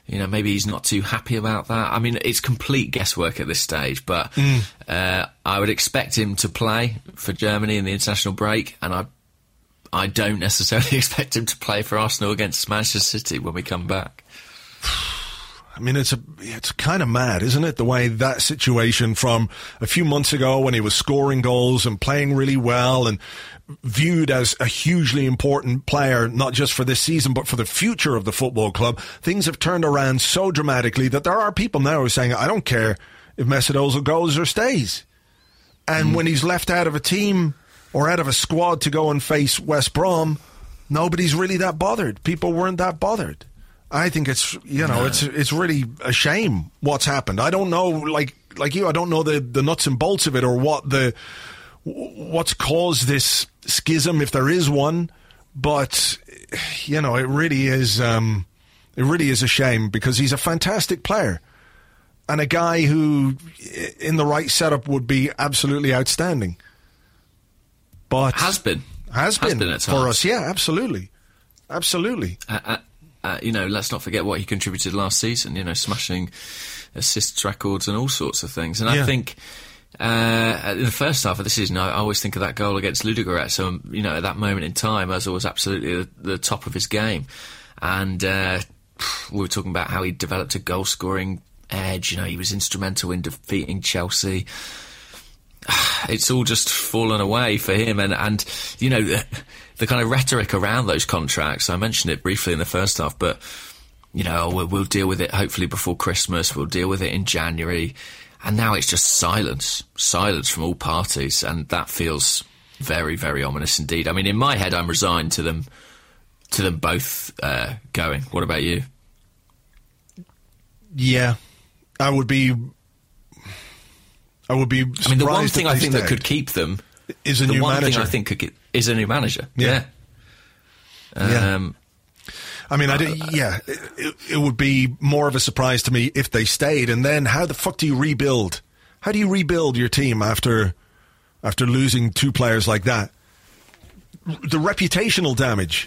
you know, maybe he's not too happy about that. I mean, it's complete guesswork at this stage, but mm. uh, I would expect him to play for Germany in the international break, and I I don't necessarily expect him to play for Arsenal against Manchester City when we come back. I mean, it's a, it's kind of mad, isn't it? The way that situation from a few months ago when he was scoring goals and playing really well and viewed as a hugely important player, not just for this season, but for the future of the football club, things have turned around so dramatically that there are people now who are saying, I don't care if Mesut Ozil goes or stays. And mm. when he's left out of a team or out of a squad to go and face West Brom, nobody's really that bothered. People weren't that bothered. I think it's, you know, no. it's it's really a shame what's happened. I don't know, like like you, I don't know the, the nuts and bolts of it, or what the what's caused this schism, if there is one. But you know, it really is um, it really is a shame, because he's a fantastic player, and a guy who, in the right setup, would be absolutely outstanding. But has been, has, has been, been for us. Yeah, absolutely, absolutely. Uh, uh, uh, you know, let's not forget what he contributed last season. You know, smashing assists records and all sorts of things. And yeah. I think. Uh, in the first half of the season, I always think of that goal against Ludogorets. So, you know, at that moment in time, Özil was absolutely the, the top of his game. And uh, we were talking about how he developed a goal-scoring edge. You know, he was instrumental in defeating Chelsea. It's all just fallen away for him. And, and you know, the, the kind of rhetoric around those contracts, I mentioned it briefly in the first half, but, you know, we'll, we'll deal with it hopefully before Christmas. We'll deal with it in January. And now it's just silence, silence from all parties, and that feels very, very ominous indeed. I mean, in my head, I'm resigned to them, to them both uh, going. What about you? Yeah, I would be. I would be. I mean, the one thing I think that could keep them is a new manager. The one thing I think could get, is a new manager. Yeah. Yeah. Um, I mean, I don't, yeah, it, it would be more of a surprise to me if they stayed. And then how the fuck do you rebuild? How do you rebuild your team after after losing two players like that? The reputational damage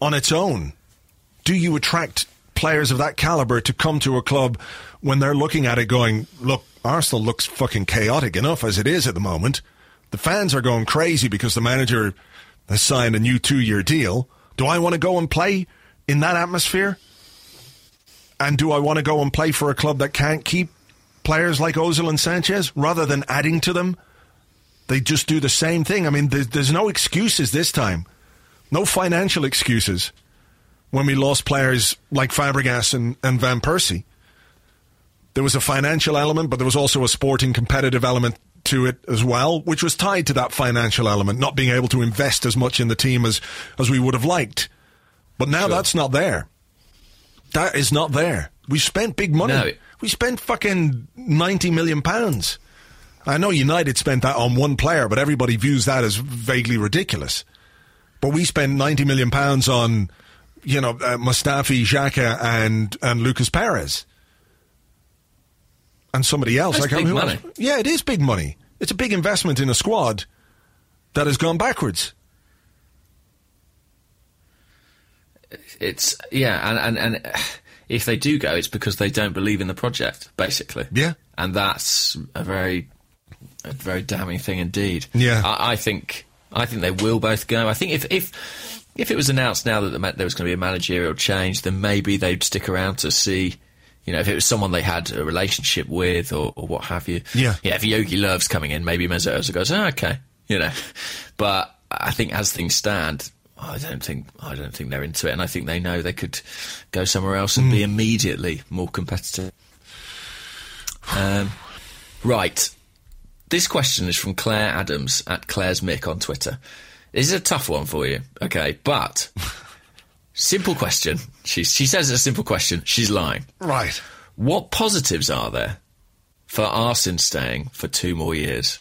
on its own. Do you attract players of that caliber to come to a club when they're looking at it going, look, Arsenal looks fucking chaotic enough as it is at the moment. The fans are going crazy because the manager has signed a new two-year deal. Do I want to go and play in that atmosphere? And do I want to go and play for a club that can't keep players like Ozil and Sanchez rather than adding to them? They just do the same thing. I mean, there's, there's no excuses this time. No financial excuses when we lost players like Fabregas and, and Van Persie. There was a financial element, but there was also a sporting competitive element to it as well, which was tied to that financial element, not being able to invest as much in the team as, as we would have liked. But now sure. That's not there. That is not there. We spent big money. No. We spent fucking ninety million pounds. I know United spent that on one player, but everybody views that as vaguely ridiculous. But we spent ninety million pounds on, you know, uh, Mustafi, Xhaka and, and Lucas Perez. And somebody else. That's I can't big money. Else. Yeah, it is big money. It's a big investment in a squad that has gone backwards. It's, yeah, and, and, and if they do go, it's because they don't believe in the project, basically. Yeah. And that's a very a very damning thing indeed. Yeah. I, I think I think they will both go. I think if if, if it was announced now that there was going to be a managerial change, then maybe they'd stick around to see... You know, if it was someone they had a relationship with or, or what have you. Yeah. Yeah, if Yogi Love's coming in, maybe Mesut Özil goes, oh, okay, you know. But I think as things stand, I don't think I don't think they're into it. And I think they know they could go somewhere else and mm. be immediately more competitive. Um, right. This question is from Claire Adams at Claire's Mick on Twitter. This is a tough one for you, okay, but... Simple question. She, she says it's a simple question. She's lying. Right. What positives are there for Arsene staying for two more years?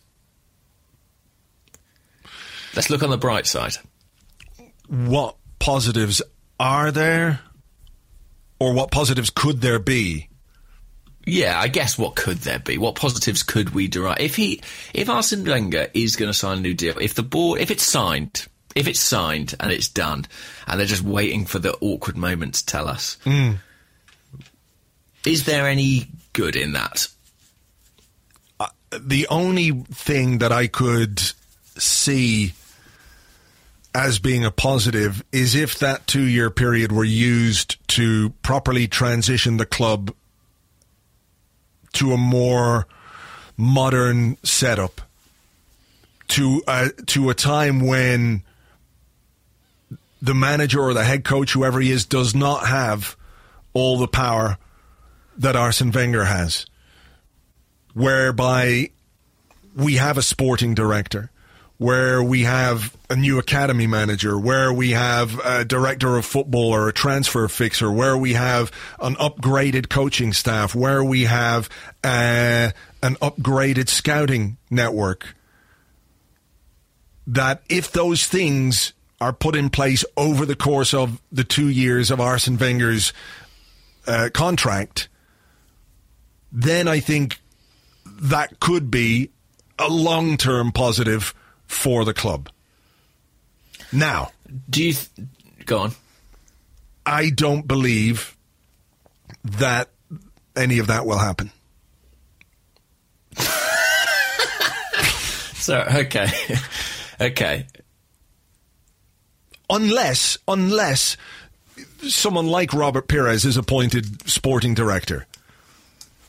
Let's look on the bright side. What positives are there? Or what positives could there be? Yeah, I guess what could there be? What positives could we derive? If he, if Arsene Wenger is going to sign a new deal, if the board, if it's signed... If it's signed and it's done, and they're just waiting for the awkward moment to tell us, mm. is there any good in that? Uh, the only thing that I could see as being a positive is if that two-year period were used to properly transition the club to a more modern setup, to uh, to a time when... the manager or the head coach, whoever he is, does not have all the power that Arsene Wenger has, whereby we have a sporting director, where we have a new academy manager, where we have a director of football or a transfer fixer, where we have an upgraded coaching staff, where we have uh, an upgraded scouting network, that if those things... are put in place over the course of the two years of Arsene Wenger's uh, contract, then I think that could be a long-term positive for the club. Now, do you th- go on? I don't believe that any of that will happen. So, okay. Okay. Unless, unless someone like Robert Pires is appointed sporting director.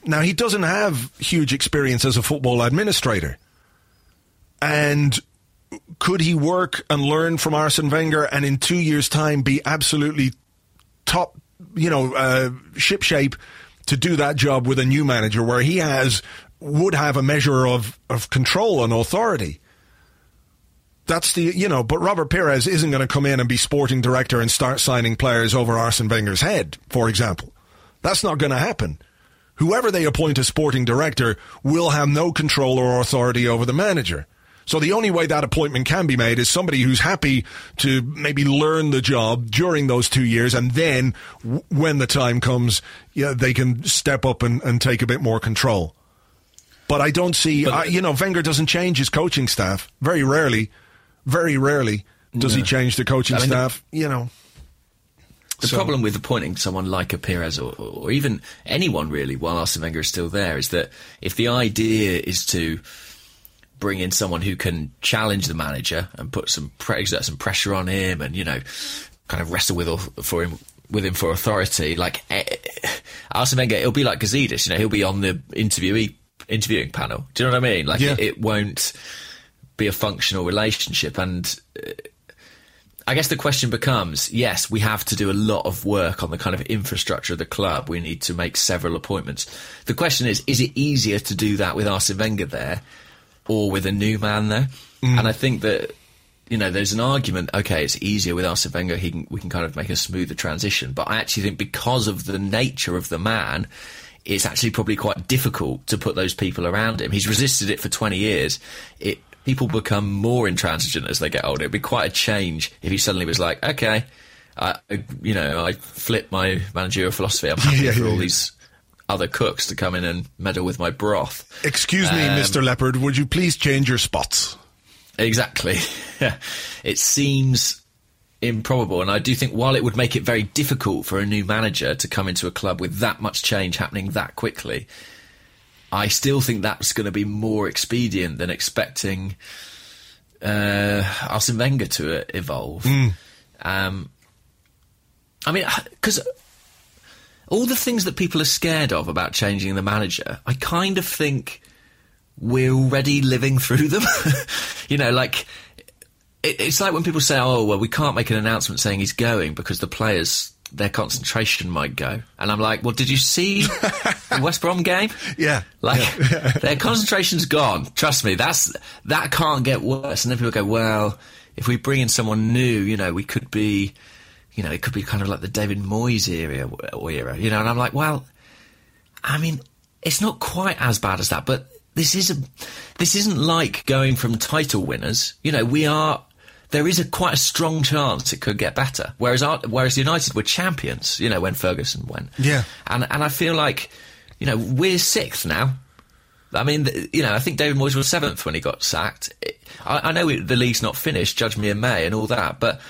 Now, he doesn't have huge experience as a football administrator. And could he work and learn from Arsene Wenger and in two years' time be absolutely top, you know, uh, shipshape to do that job with a new manager where he has... would have a measure of, of control and authority. That's the, you know, but Robert Pires isn't going to come in and be sporting director and start signing players over Arsene Wenger's head, for example. That's not going to happen. Whoever they appoint as sporting director will have no control or authority over the manager. So the only way that appointment can be made is somebody who's happy to maybe learn the job during those two years, and then w- when the time comes, you know, they can step up and, and take a bit more control. But I don't see, but, uh, you know, Wenger doesn't change his coaching staff. Very rarely, very rarely does yeah. he change the coaching I mean, staff, the, you know. The so. problem with appointing someone like a Pires or, or even anyone really while Arsene Wenger is still there is that if the idea is to bring in someone who can challenge the manager and put some, pre- some pressure on him and, you know, kind of wrestle with for him. with him for authority, like eh, Arsene Wenger, it'll be like Gazidis, you know, he'll be on the interviewee interviewing panel. Do you know what I mean? Like yeah. it, it won't be a functional relationship. And uh, I guess the question becomes, yes, we have to do a lot of work on the kind of infrastructure of the club. We need to make several appointments. The question is, is it easier to do that with Arsene Wenger there or with a new man there? Mm. And I think that, you know, there's an argument, okay, it's easier with Arsene Wenger, he can, we can kind of make a smoother transition. But I actually think because of the nature of the man, it's actually probably quite difficult to put those people around him. He's resisted it for twenty years. It people become more intransigent as they get older. It'd be quite a change if he suddenly was like, okay, I, you know, I flip my managerial philosophy. I'm happy yeah, for yeah, all yeah. these other cooks to come in and meddle with my broth. Excuse um, me, Mister Leopard, would you please change your spots? Exactly. It seems improbable, and I do think while it would make it very difficult for a new manager to come into a club with that much change happening that quickly, I still think that's going to be more expedient than expecting uh, Arsene Wenger to evolve. Mm. Um, I mean, because all the things that people are scared of about changing the manager, I kind of think we're already living through them. You know, like... It's like when people say, oh, well, we can't make an announcement saying he's going because the players, their concentration might go. And I'm like, well, did you see the West Brom game? Yeah. Like, yeah. Their concentration's gone. Trust me, that's that can't get worse. And then people go, well, if we bring in someone new, you know, we could be, you know, it could be kind of like the David Moyes era, era, you know. And I'm like, well, I mean, it's not quite as bad as that, but this, is a, this isn't like going from title winners. You know, we are... There is a quite a strong chance it could get better. Whereas our, whereas United were champions, you know, when Ferguson went. Yeah. And and I feel like, you know, we're sixth now. I mean, you know, I think David Moyes was seventh when he got sacked. I, I know it, the league's not finished, judge me in May and all that, but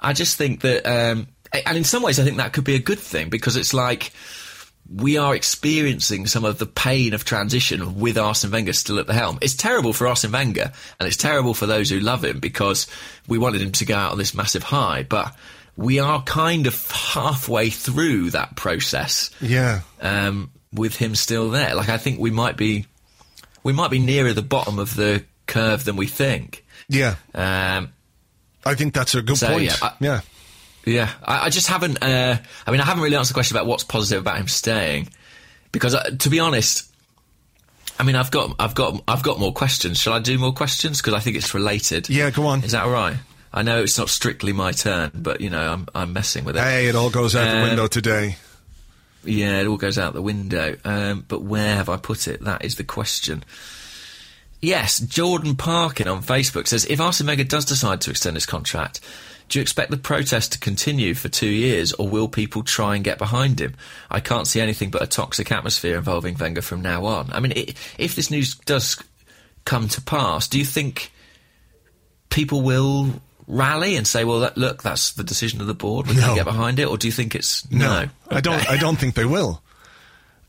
I just think that, um, and in some ways I think that could be a good thing because it's like we are experiencing some of the pain of transition with Arsene Wenger still at the helm. It's terrible for Arsene Wenger and it's terrible for those who love him because we wanted him to go out on this massive high, but we are kind of halfway through that process. Yeah. Um, with him still there. Like, I think we might be, we might be nearer the bottom of the curve than we think. Yeah. Um, I think that's a good so, point. Yeah. I, yeah. Yeah, I, I just haven't, uh, I mean, I haven't really answered the question about what's positive about him staying, because uh, to be honest, I mean, I've got, I've got, I've got more questions. Shall I do more questions? Because I think it's related. Yeah, go on. Is that all right? I know it's not strictly my turn, but you know, I'm, I'm messing with it. Hey, it all goes out um, the window today. Yeah, it all goes out the window. Um, but where have I put it? That is the question. Yes, Jordan Parkin on Facebook says, if Arsene Wenger does decide to extend his contract, Do you expect the protest to continue for two years, or will people try and get behind him? I can't see anything but a toxic atmosphere involving Wenger from now on. I mean, it, if this news does come to pass, do you think people will rally and say, "Well, that, look, that's the decision of the board. We no. can't get behind it," or do you think it's no? no? Okay. I don't. I don't think they will.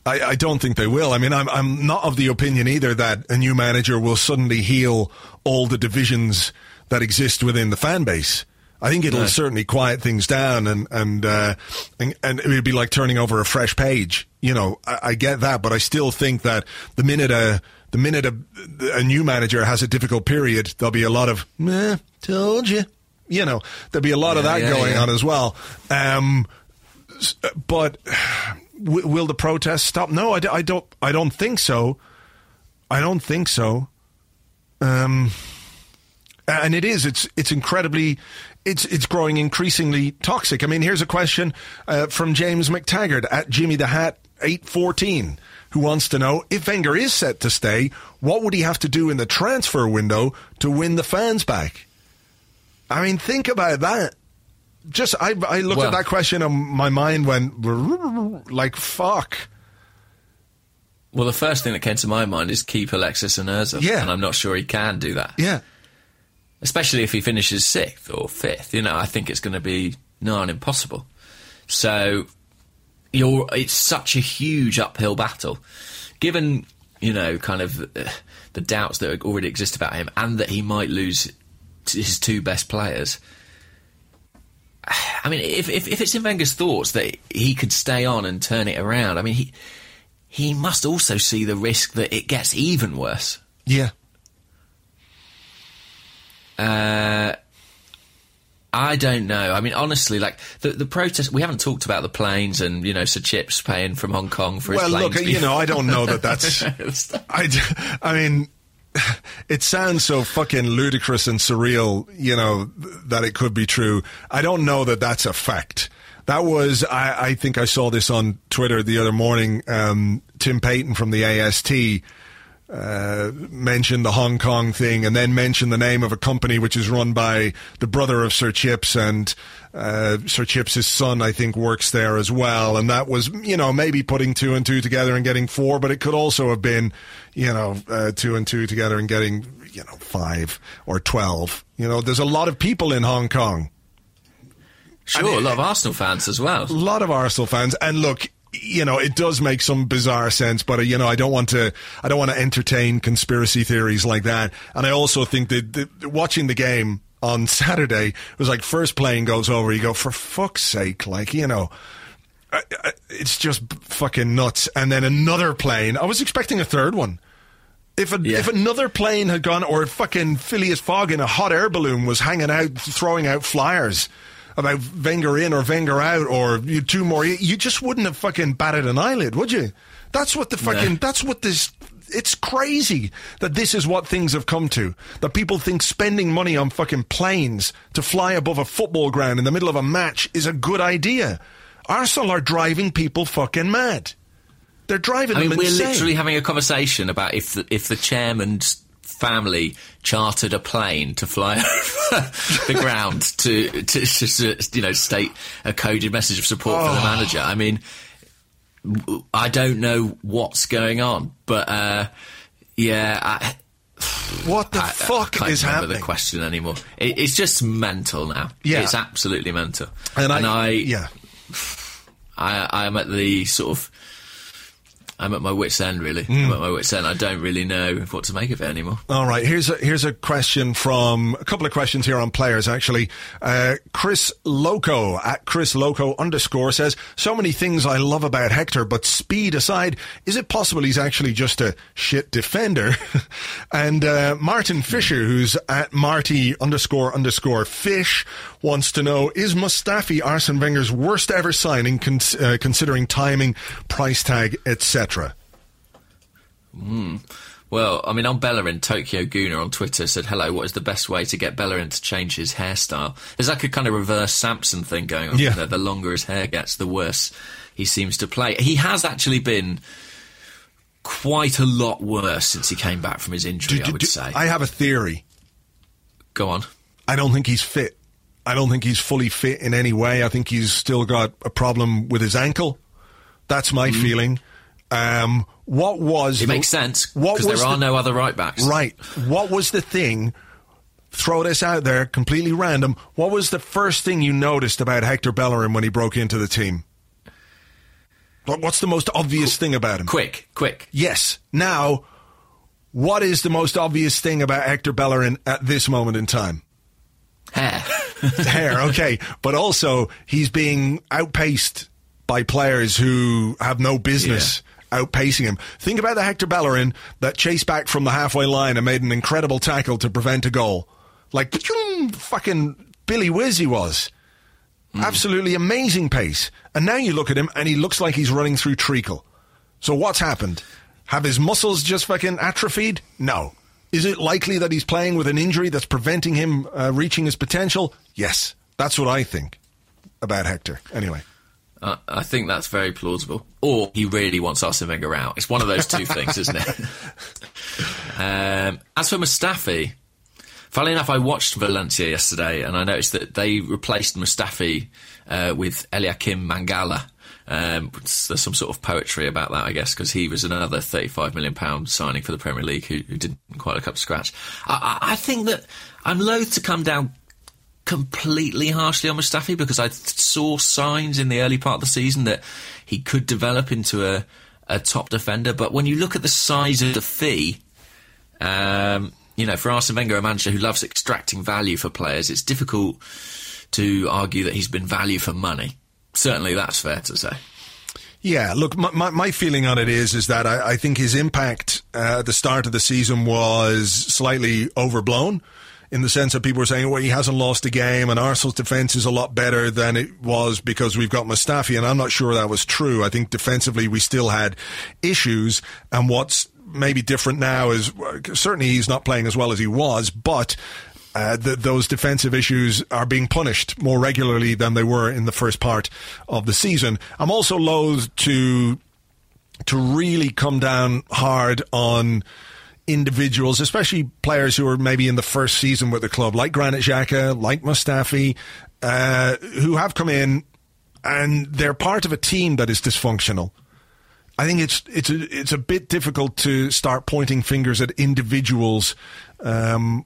I, I don't think they will. I mean, I'm, I'm not of the opinion either that a new manager will suddenly heal all the divisions that exist within the fan base. I think it'll no. certainly quiet things down, and and, uh, and and it would be like turning over a fresh page. You know, I, I get that, but I still think that the minute a the minute a, a new manager has a difficult period, there'll be a lot of "Meh, told you," you know, there'll be a lot yeah, of that yeah, going yeah. on as well. Um, but. Will the protests stop? No, I, I don't. I don't think so. I don't think so. Um, and it is. It's it's incredibly. It's it's growing increasingly toxic. I mean, here's a question uh, from James McTaggart at Jimmy the Hat eight fourteen, who wants to know if Wenger is set to stay, what would he have to do in the transfer window to win the fans back? I mean, think about that. Just I I looked well, at that question and my mind went like fuck. Well, the first thing that came to my mind is keep Alexis and Özil, yeah. and I'm not sure he can do that. Yeah, especially if he finishes sixth or fifth. You know, I think it's going to be nigh on impossible. So you're it's such a huge uphill battle, given you know kind of uh, the doubts that already exist about him, and that he might lose t- his two best players. I mean, if, if if it's in Wenger's thoughts that he could stay on and turn it around, I mean, he he must also see the risk that it gets even worse. Yeah. Uh, I don't know. I mean, honestly, like, the, the protest... We haven't talked about the planes and, you know, Sir Chips paying from Hong Kong for his well, planes. Well, look, before. You know, I don't know that that's... I, I mean... It sounds so fucking ludicrous and surreal, you know, that it could be true. I don't know that that's a fact. That was, I, I think I saw this on Twitter the other morning. Um, Tim Payton from the A S T uh, mentioned the Hong Kong thing and then mentioned the name of a company which is run by the brother of Sir Chips, and uh, Sir Chips' son, I think, works there as well. And that was, you know, maybe putting two and two together and getting four, but it could also have been, you know, uh, two and two together and getting, you know, five or twelve. You know, there's a lot of people in Hong Kong. Sure, I mean, a lot of Arsenal fans as well. A lot of Arsenal fans. And look, you know, it does make some bizarre sense, but, uh, you know, I don't want to I don't want to entertain conspiracy theories like that. And I also think that, that watching the game on Saturday, it was like first plane goes over, you go, for fuck's sake, like, you know, I, I, it's just fucking nuts. And then another plane, I was expecting a third one. If a, yeah. if another plane had gone, or fucking Phileas Fogg in a hot air balloon was hanging out, throwing out flyers about Wenger in or Wenger out, or you two more, you just wouldn't have fucking batted an eyelid, would you? That's what the fucking, no. that's what this, it's crazy that this is what things have come to. That people think spending money on fucking planes to fly above a football ground in the middle of a match is a good idea. Arsenal are driving people fucking mad. They're driving I mean, them insane. We're literally having a conversation about if the, if the chairman's family chartered a plane to fly over the ground to, to, to, to, you know, state a coded message of support oh. for the manager. I mean, I don't know what's going on, but uh, yeah, I, what the I, fuck I can't is remember happening? The question anymore. It, it's just mental now. Yeah, it's absolutely mental. And I, and I yeah, I am at the sort of I'm at my wit's end, really. Mm. I'm at my wit's end. I don't really know what to make of it anymore. All right, here's a, here's a question from... A couple of questions here on players, actually. Uh, Chris Loco, at Chris Loco underscore, says, so many things I love about Hector, but speed aside, is it possible he's actually just a shit defender? And uh, Martin Fisher, who's at Marty underscore underscore Fish, wants to know, is Mustafi Arsene Wenger's worst ever signing, con- uh, considering timing, price tag, et cetera? Mm. Well, I mean, on Bellerin, Tokyo Gooner on Twitter said, hello, what is the best way to get Bellerin to change his hairstyle? There's like a kind of reverse Samson thing going on yeah. there. The longer his hair gets, the worse he seems to play. He has actually been quite a lot worse since he came back from his injury, do, do, I would do, say. I have a theory. Go on. I don't think he's fit. I don't think he's fully fit in any way. I think he's still got a problem with his ankle. That's my mm. feeling. Um, what was... It the, makes sense, because there are the, no other right-backs. Right. What was the thing... Throw this out there, completely random. What was the first thing you noticed about Hector Bellerin when he broke into the team? What's the most obvious Qu- thing about him? Quick, quick. Yes. Now, what is the most obvious thing about Hector Bellerin at this moment in time? Hair. Hair, okay. But also, he's being outpaced by players who have no business yeah. outpacing him. Think about the Hector Bellerin that chased back from the halfway line and made an incredible tackle to prevent a goal. Like, fucking Billy Whiz he was. Mm. Absolutely amazing pace. And now you look at him and he looks like he's running through treacle. So what's happened? Have his muscles just fucking atrophied? No. Is it likely that he's playing with an injury that's preventing him uh, reaching his potential? Yes. That's what I think about Hector. Anyway. Uh, I think that's very plausible. Or he really wants Arsene Wenger out. It's one of those two things, isn't it? um, as for Mustafi... Funnily enough, I watched Valencia yesterday and I noticed that they replaced Mustafi uh, with Eliakim Mangala. Um, there's some sort of poetry about that, I guess, because he was another thirty-five million pounds signing for the Premier League who, who didn't quite look up to scratch. I, I think that I'm loath to come down completely harshly on Mustafi because I saw signs in the early part of the season that he could develop into a, a top defender. But when you look at the size of the fee... Um, You know, for Arsene Wenger, a manager who loves extracting value for players, it's difficult to argue that he's been value for money. Certainly that's fair to say. Yeah, look, my my, my feeling on it is is that I, I think his impact uh, at the start of the season was slightly overblown in the sense that people were saying, well, he hasn't lost a game and Arsenal's defence is a lot better than it was because we've got Mustafi, and I'm not sure that was true. I think defensively we still had issues, and what's maybe different now is certainly he's not playing as well as he was, but uh, th- those defensive issues are being punished more regularly than they were in the first part of the season. I'm also loath to to really come down hard on individuals, especially players who are maybe in the first season with the club, like Granit Xhaka, like Mustafi, uh, who have come in and they're part of a team that is dysfunctional. I think it's it's a, it's a bit difficult to start pointing fingers at individuals, um,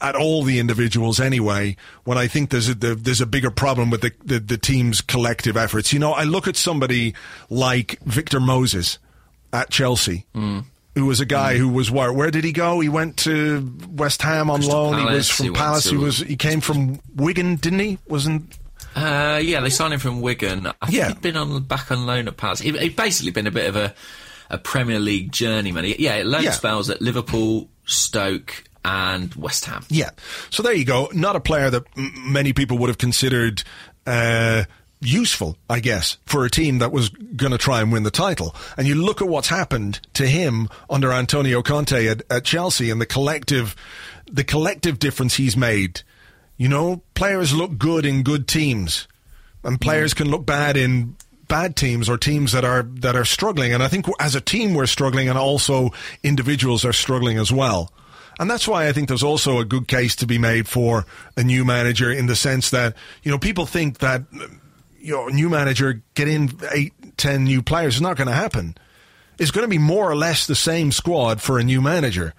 at all the individuals anyway, when I think there's a, there's a bigger problem with the, the, the team's collective efforts. You know, I look at somebody like Victor Moses at Chelsea, mm. who was a guy mm. who was, where, where did he go? He went to West Ham on loan. Palace, he was from he Palace. To, he was he came from Wigan, didn't he? Wasn't... Uh, yeah, they signed him from Wigan. I think yeah. he'd been on back on loan at Palace. He'd, he'd basically been a bit of a, a Premier League journeyman. He, yeah, loan yeah. spells at Liverpool, Stoke and West Ham. Yeah, so there you go. Not a player that m- many people would have considered uh, useful, I guess, for a team that was going to try and win the title. And you look at what's happened to him under Antonio Conte at, at Chelsea and the collective, the collective difference he's made. You know, players look good in good teams, and players can look bad in bad teams or teams that are that are struggling. And I think as a team we're struggling, and also individuals are struggling as well. And that's why I think there's also a good case to be made for a new manager, in the sense that, you know, people think that, you know, a new manager, get in eight, ten new players. It's not going to happen. It's going to be more or less the same squad for a new manager.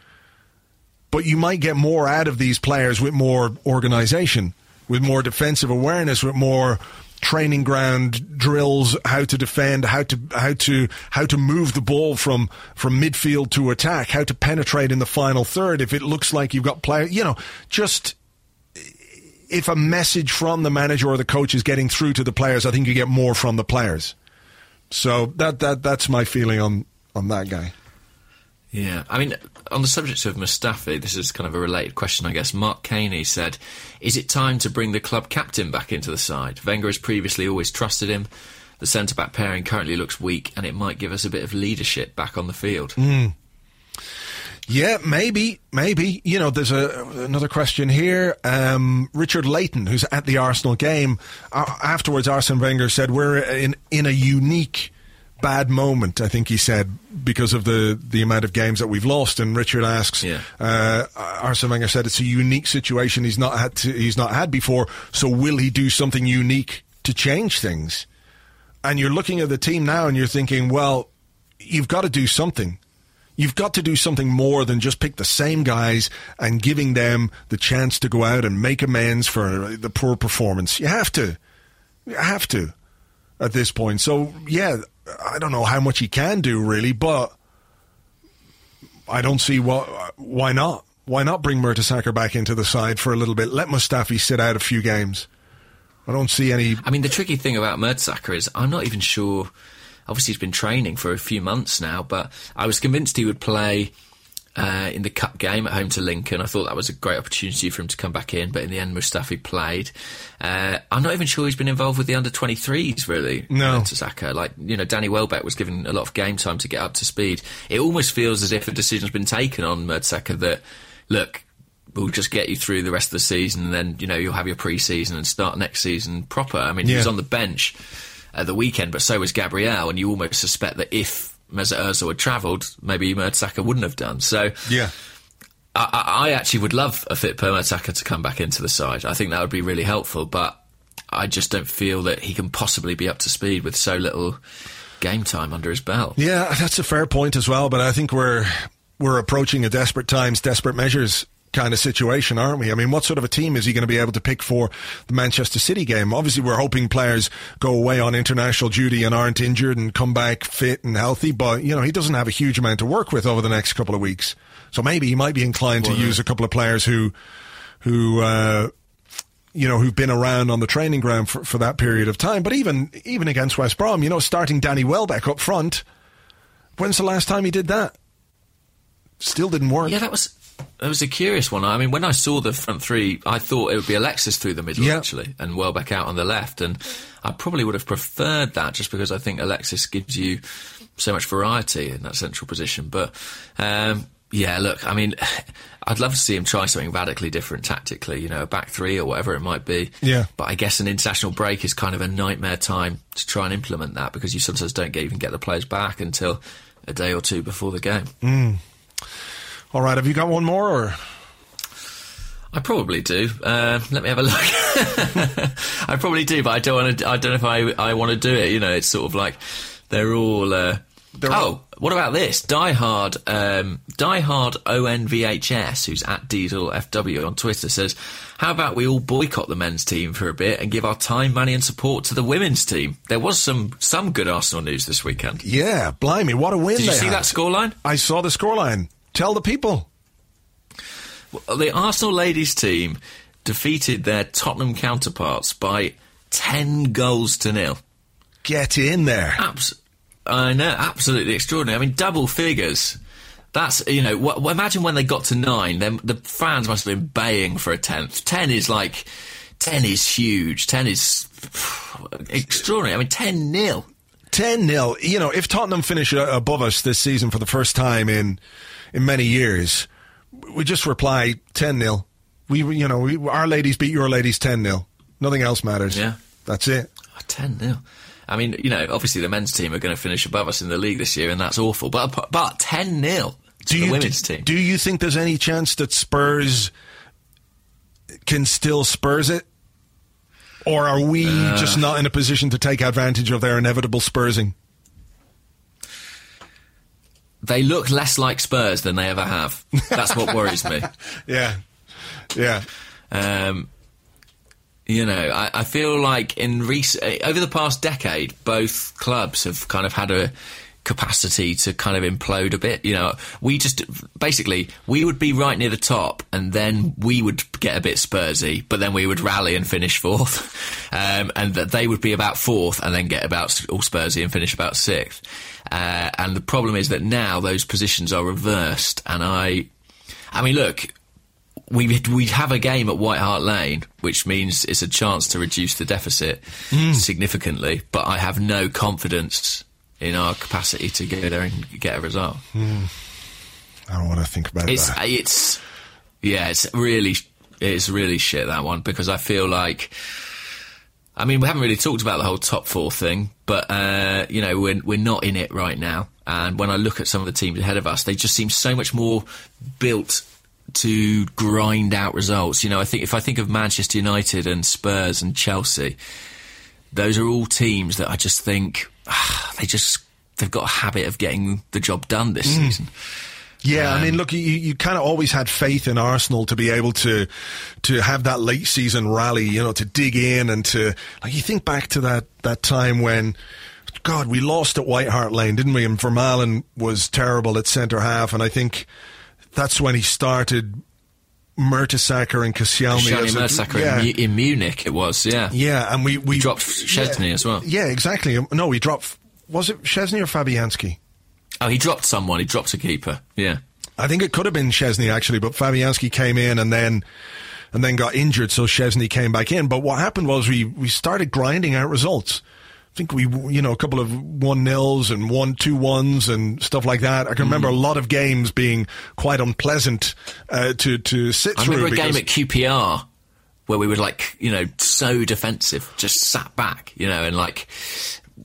But you might get more out of these players with more organisation, with more defensive awareness, with more training ground drills, how to defend, how to how to how to move the ball from, from midfield to attack, how to penetrate in the final third. If it looks like you've got players, you know, just if a message from the manager or the coach is getting through to the players, I think you get more from the players. So that that that's my feeling on, on that guy. Yeah, I mean, on the subject of Mustafi, this is kind of a related question, I guess. Mark Caney said, is it time to bring the club captain back into the side? Wenger has previously always trusted him. The centre-back pairing currently looks weak, and it might give us a bit of leadership back on the field. Mm. Yeah, maybe, maybe. You know, there's a, another question here. Um, Richard Leighton, who's at the Arsenal game, uh, afterwards Arsene Wenger said, we're in, in a unique bad moment, I think he said, because of the, the amount of games that we've lost. And Richard asks, yeah. uh, Arsene Wenger said it's a unique situation he's not had to, he's not had before, so will he do something unique to change things? And you're looking at the team now and you're thinking, well, you've got to do something. You've got to do something more than just pick the same guys and giving them the chance to go out and make amends for the poor performance. You have to. You have to at this point. So, yeah, I don't know how much he can do, really, but I don't see why, why not. Why not bring Mertesacker back into the side for a little bit? Let Mustafi sit out a few games. I don't see any... I mean, the tricky thing about Mertesacker is I'm not even sure... Obviously, he's been training for a few months now, but I was convinced he would play uh, in the cup game at home to Lincoln. I thought that was a great opportunity for him to come back in, but in the end, Mustafi played. Uh, I'm not even sure he's been involved with the under twenty-threes, really. No. Mertesacker. Like, you know, Danny Welbeck was given a lot of game time to get up to speed. It almost feels as if a decision's been taken on Mertesacker that, look, we'll just get you through the rest of the season and then, you know, you'll have your pre-season and start next season proper. I mean, yeah. He was on the bench at the weekend, but so was Gabriel, and you almost suspect that if Mesut Ozil had travelled, maybe Mertesacker wouldn't have done. So, yeah, I, I actually would love a fit Per Mertesacker to come back into the side. I think that would be really helpful, but I just don't feel that he can possibly be up to speed with so little game time under his belt. Yeah, that's a fair point as well. But I think we're we're approaching a desperate times, desperate measures kind of situation, aren't we? I mean, what sort of a team is he going to be able to pick for the Manchester City game? Obviously, we're hoping players go away on international duty and aren't injured and come back fit and healthy, but, you know, he doesn't have a huge amount to work with over the next couple of weeks. So maybe he might be inclined well, to yeah. use a couple of players who, who uh, you know, who've been around on the training ground for, for that period of time. But even even against West Brom, you know, starting Danny Welbeck up front, when's the last time he did that? Still didn't work. Yeah, that was... It was a curious one. I mean, when I saw the front three, I thought it would be Alexis through the middle, yep. actually, and Welbeck out on the left. And I probably would have preferred that just because I think Alexis gives you so much variety in that central position. But, um, yeah, look, I mean, I'd love to see him try something radically different tactically, you know, a back three or whatever it might be. Yeah. But I guess an international break is kind of a nightmare time to try and implement that because you sometimes don't get, even get the players back until a day or two before the game. Mm. All right, have you got one more? Or? I probably do. Uh, let me have a look. I probably do, but I don't want to. I don't know if I, I want to do it. You know, it's sort of like they're all. Uh, they're oh, all... what about this? Die Hard, um, Die Hard O N V H S, who's at Diesel F W on Twitter, says, "How about we all boycott the men's team for a bit and give our time, money, and support to the women's team?" There was some some good Arsenal news this weekend. Yeah, blimey, what a win! Did you see had. that scoreline? I saw the scoreline. Tell the people. Well, the Arsenal ladies team defeated their Tottenham counterparts by ten goals to nil. Get in there. Abs- I know, absolutely extraordinary. I mean, double figures. That's, you know, w- imagine when they got to nine, then the fans must have been baying for a tenth. Ten is like, ten is huge. Ten is phew, extraordinary. I mean, ten nil. Ten nil. You know, if Tottenham finish uh, above us this season for the first time in... in many years, we just reply ten nil. We, you know, we, our ladies beat your ladies ten nil. Nothing else matters. Yeah. That's it. ten nil. I mean, you know, obviously the men's team are going to finish above us in the league this year, and that's awful. But but ten nil to the women's team. Do you think there's any chance that Spurs can still Spurs it? Or are we uh, just not in a position to take advantage of their inevitable Spursing? They look less like Spurs than they ever have. That's what worries me. yeah. Yeah. Um, you know, I, I feel like in recent, over the past decade, both clubs have kind of had a capacity to kind of implode a bit. You know, we just, basically, we would be right near the top and then we would get a bit Spursy, but then we would rally and finish fourth. Um, and that they would be about fourth and then get about all Spursy and finish about sixth. Uh, and the problem is that now those positions are reversed. And I, I mean, look, we we have a game at White Hart Lane, which means it's a chance to reduce the deficit mm. significantly. But I have no confidence in our capacity to go there and get a result. Mm. I don't want to think about it's, that. It's yeah, it's really it's really shit, that one, because I feel like I mean, we haven't really talked about the whole top four thing, but, uh, you know, we're, we're not in it right now. And when I look at some of the teams ahead of us, they just seem so much more built to grind out results. You know, I think if I think of Manchester United and Spurs and Chelsea, those are all teams that I just think, ah, they just, they've got a habit of getting the job done this mm. season. Yeah, um, I mean, look, you, you kind of always had faith in Arsenal to be able to to have that late season rally, you know, to dig in and to, like, you think back to that, that time when, God, we lost at White Hart Lane, didn't we? And Vermaelen was terrible at centre half, and I think that's when he started Mertesacker and Koscielny. Mertesacker yeah. in, in Munich, it was, yeah. Yeah, and we... We, we dropped Szczesny yeah, as well. Yeah, exactly. No, we dropped... Was it Szczesny or Fabianski? Oh, he dropped someone. He dropped a keeper. Yeah, I think it could have been Szczesny actually, but Fabianski came in and then and then got injured, so Szczesny came back in. But what happened was we we started grinding out results. I think we you know a couple of one nils and one two ones and stuff like that. I can mm. remember a lot of games being quite unpleasant uh, to to sit I through. I remember a game at Q P R where we were like you know so defensive, just sat back, you know, and like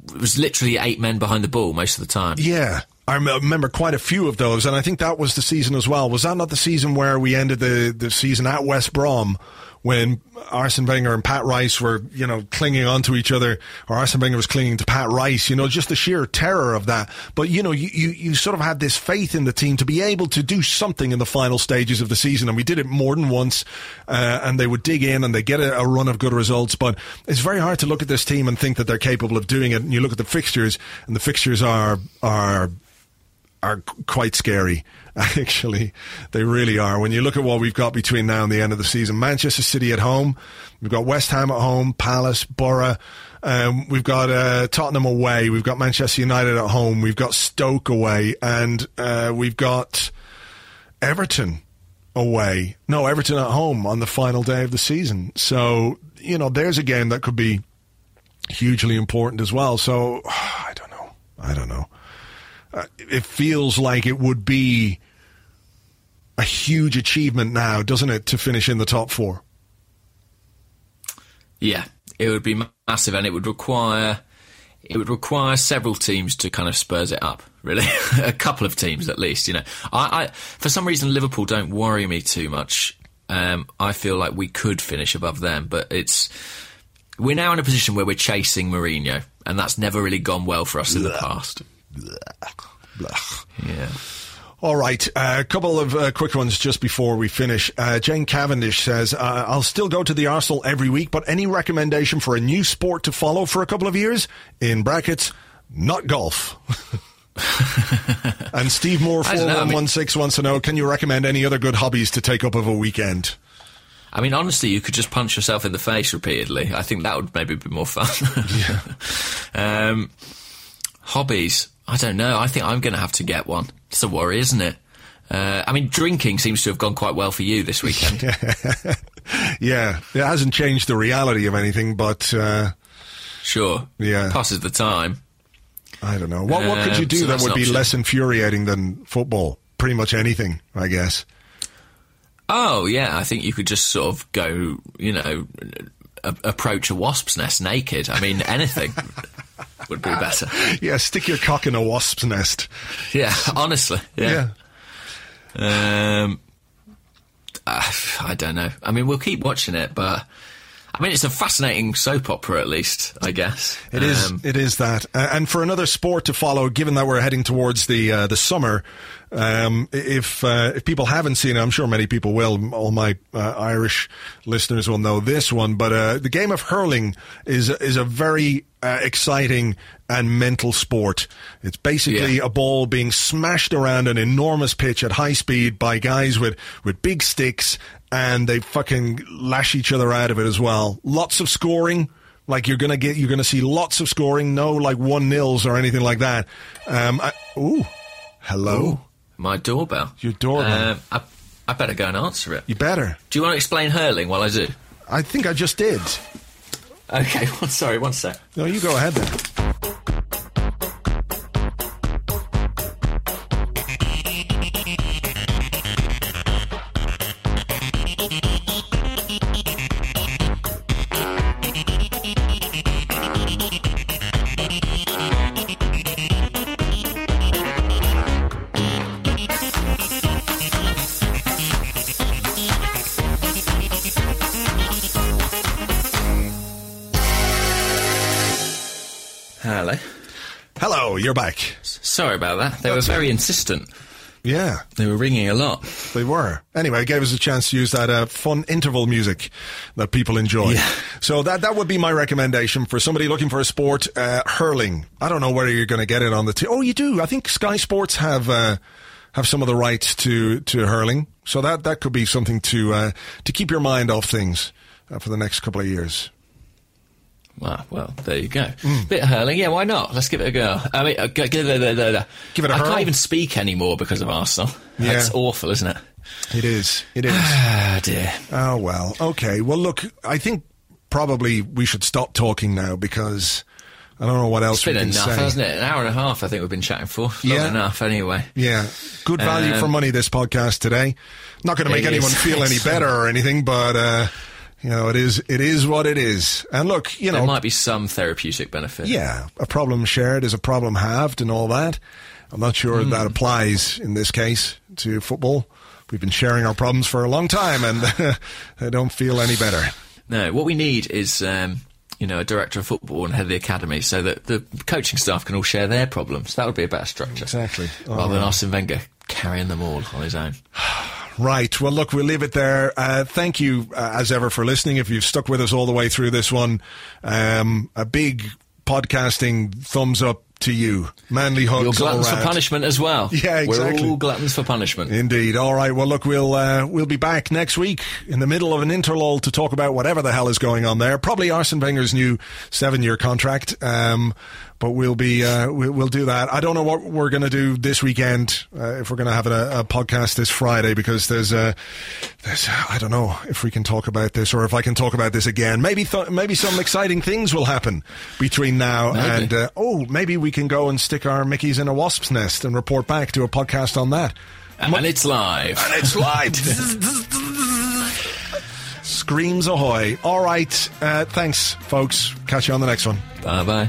it was literally eight men behind the ball most of the time. Yeah. I remember quite a few of those, and I think that was the season as well. Was that not the season where we ended the, the season at West Brom when Arsene Wenger and Pat Rice were, you know, clinging onto each other, or Arsene Wenger was clinging to Pat Rice, you know, just the sheer terror of that. But, you know, you, you, you sort of had this faith in the team to be able to do something in the final stages of the season, and we did it more than once, uh, and they would dig in and they get a, a run of good results. But it's very hard to look at this team and think that they're capable of doing it, and you look at the fixtures, and the fixtures are are... are quite scary, actually. They really are. When you look at what we've got between now and the end of the season, Manchester City at home, we've got West Ham at home, Palace, Borough, um, we've got uh, Tottenham away, we've got Manchester United at home, we've got Stoke away, and uh, we've got Everton away. No, Everton at home on the final day of the season. So, you know, there's a game that could be hugely important as well. So, I don't know. I don't know. Uh, it feels like it would be a huge achievement now, doesn't it, to finish in the top four? Yeah, it would be massive, and it would require it would require several teams to kind of spurs it up, really. A couple of teams at least, you know. I, I for some reason, Liverpool don't worry me too much. Um, I feel like we could finish above them, but it's we're now in a position where we're chasing Mourinho, and that's never really gone well for us in the past. Yeah. All right, a uh, couple of uh, quick ones just before we finish. Uh, Jane Cavendish says, uh, I'll still go to the Arsenal every week, but any recommendation for a new sport to follow for a couple of years? In brackets, not golf. And Steve Moore, four one one six, wants to know, can you recommend any other good hobbies to take up of a weekend? I mean, honestly, you could just punch yourself in the face repeatedly. I think that would maybe be more fun. Yeah. Um, hobbies. I don't know. I think I'm going to have to get one. It's a worry, isn't it? Uh, I mean, drinking seems to have gone quite well for you this weekend. Yeah. It hasn't changed the reality of anything, but... Uh, sure. Yeah. Passes the time. I don't know. What, what could you do um, so that would be less infuriating than football? Pretty much anything, I guess. Oh, yeah. I think you could just sort of go, you know, a- approach a wasp's nest naked. I mean, anything. Would be better. Uh, yeah, stick your cock in a wasp's nest. Yeah, honestly. Yeah. yeah. Um, uh, I don't know. I mean, we'll keep watching it, but I mean, it's a fascinating soap opera, at least, I guess. It is. Um, it is that. Uh, and for another sport to follow, given that we're heading towards the uh, the summer, um, if uh, if people haven't seen it, I'm sure many people will. All my uh, Irish listeners will know this one, but uh, the game of hurling is is a very uh, exciting and mental sport. It's basically yeah. a ball being smashed around an enormous pitch at high speed by guys with, with big sticks. And they fucking lash each other out of it as well. Lots of scoring. Like, you're going to get, you're going to see lots of scoring. No, like, one nils or anything like that. Um, I, ooh, hello. Ooh, my doorbell. Your doorbell. Um, I, I better go and answer it. You better. Do you want to explain hurling while I do? I think I just did. Okay, well, sorry, one sec. No, you go ahead then. Hello. Hello, you're back. S- sorry about that. They That's were very insistent. Yeah. They were ringing a lot. They were. Anyway, it gave us a chance to use that uh, fun interval music that people enjoy. Yeah. So that that would be my recommendation for somebody looking for a sport, uh, hurling. I don't know whether you're going to get it on the... T- oh, you do. I think Sky Sports have... Uh, have some of the rights to, to hurling. So that, that could be something to uh, to keep your mind off things uh, for the next couple of years. Well, well, there you go. Mm. Bit of hurling, yeah, why not? Let's give it a go. I mean, uh, g- give it a, a, a, a. Give it a I hurl. can't even speak anymore because of Arsenal. Yeah. That's awful, isn't it? It is. It is. Ah, dear. Oh, well. Okay. Well, look, I think probably we should stop talking now because... I don't know what else we can say. It's been enough, hasn't it? An hour and a half, I think, we've been chatting for. Long yeah. enough, anyway. Yeah. Good value um, for money, this podcast today. Not going to make anyone is, feel any better or anything, but, uh, you know, it is it is what it is. And look, you know... There might be some therapeutic benefit. Yeah. A problem shared is a problem halved and all that. I'm not sure mm. that applies, in this case, to football. We've been sharing our problems for a long time, and they don't feel any better. No, what we need is... Um, you know, a director of football and head of the academy so that the coaching staff can all share their problems. That would be a better structure. Exactly. All rather right. than Arsene Wenger carrying them all on his own. Right. Well, look, we'll leave it there. Uh, thank you, uh, as ever, for listening. If you've stuck with us all the way through this one, um, a big podcasting thumbs up to you. Manly hugs all around. You're gluttons for punishment as well. Yeah, exactly. We're all gluttons for punishment. Indeed. All right. Well, look, we'll uh, we'll be back next week in the middle of an interlull to talk about whatever the hell is going on there. Probably Arsene Wenger's new seven-year contract. Um, but we'll be uh, we, we'll do that. I don't know what we're going to do this weekend. Uh, if we're going to have a, a podcast this Friday, because there's a there's I don't know if we can talk about this or if I can talk about this again. Maybe th- maybe some exciting things will happen between now maybe. and uh, oh maybe we can go and stick our Mickeys in a wasp's nest and report back to a podcast on that. And, Mo- and it's live. And it's live. Screams ahoy. All right. Uh, thanks, folks. Catch you on the next one. Bye-bye.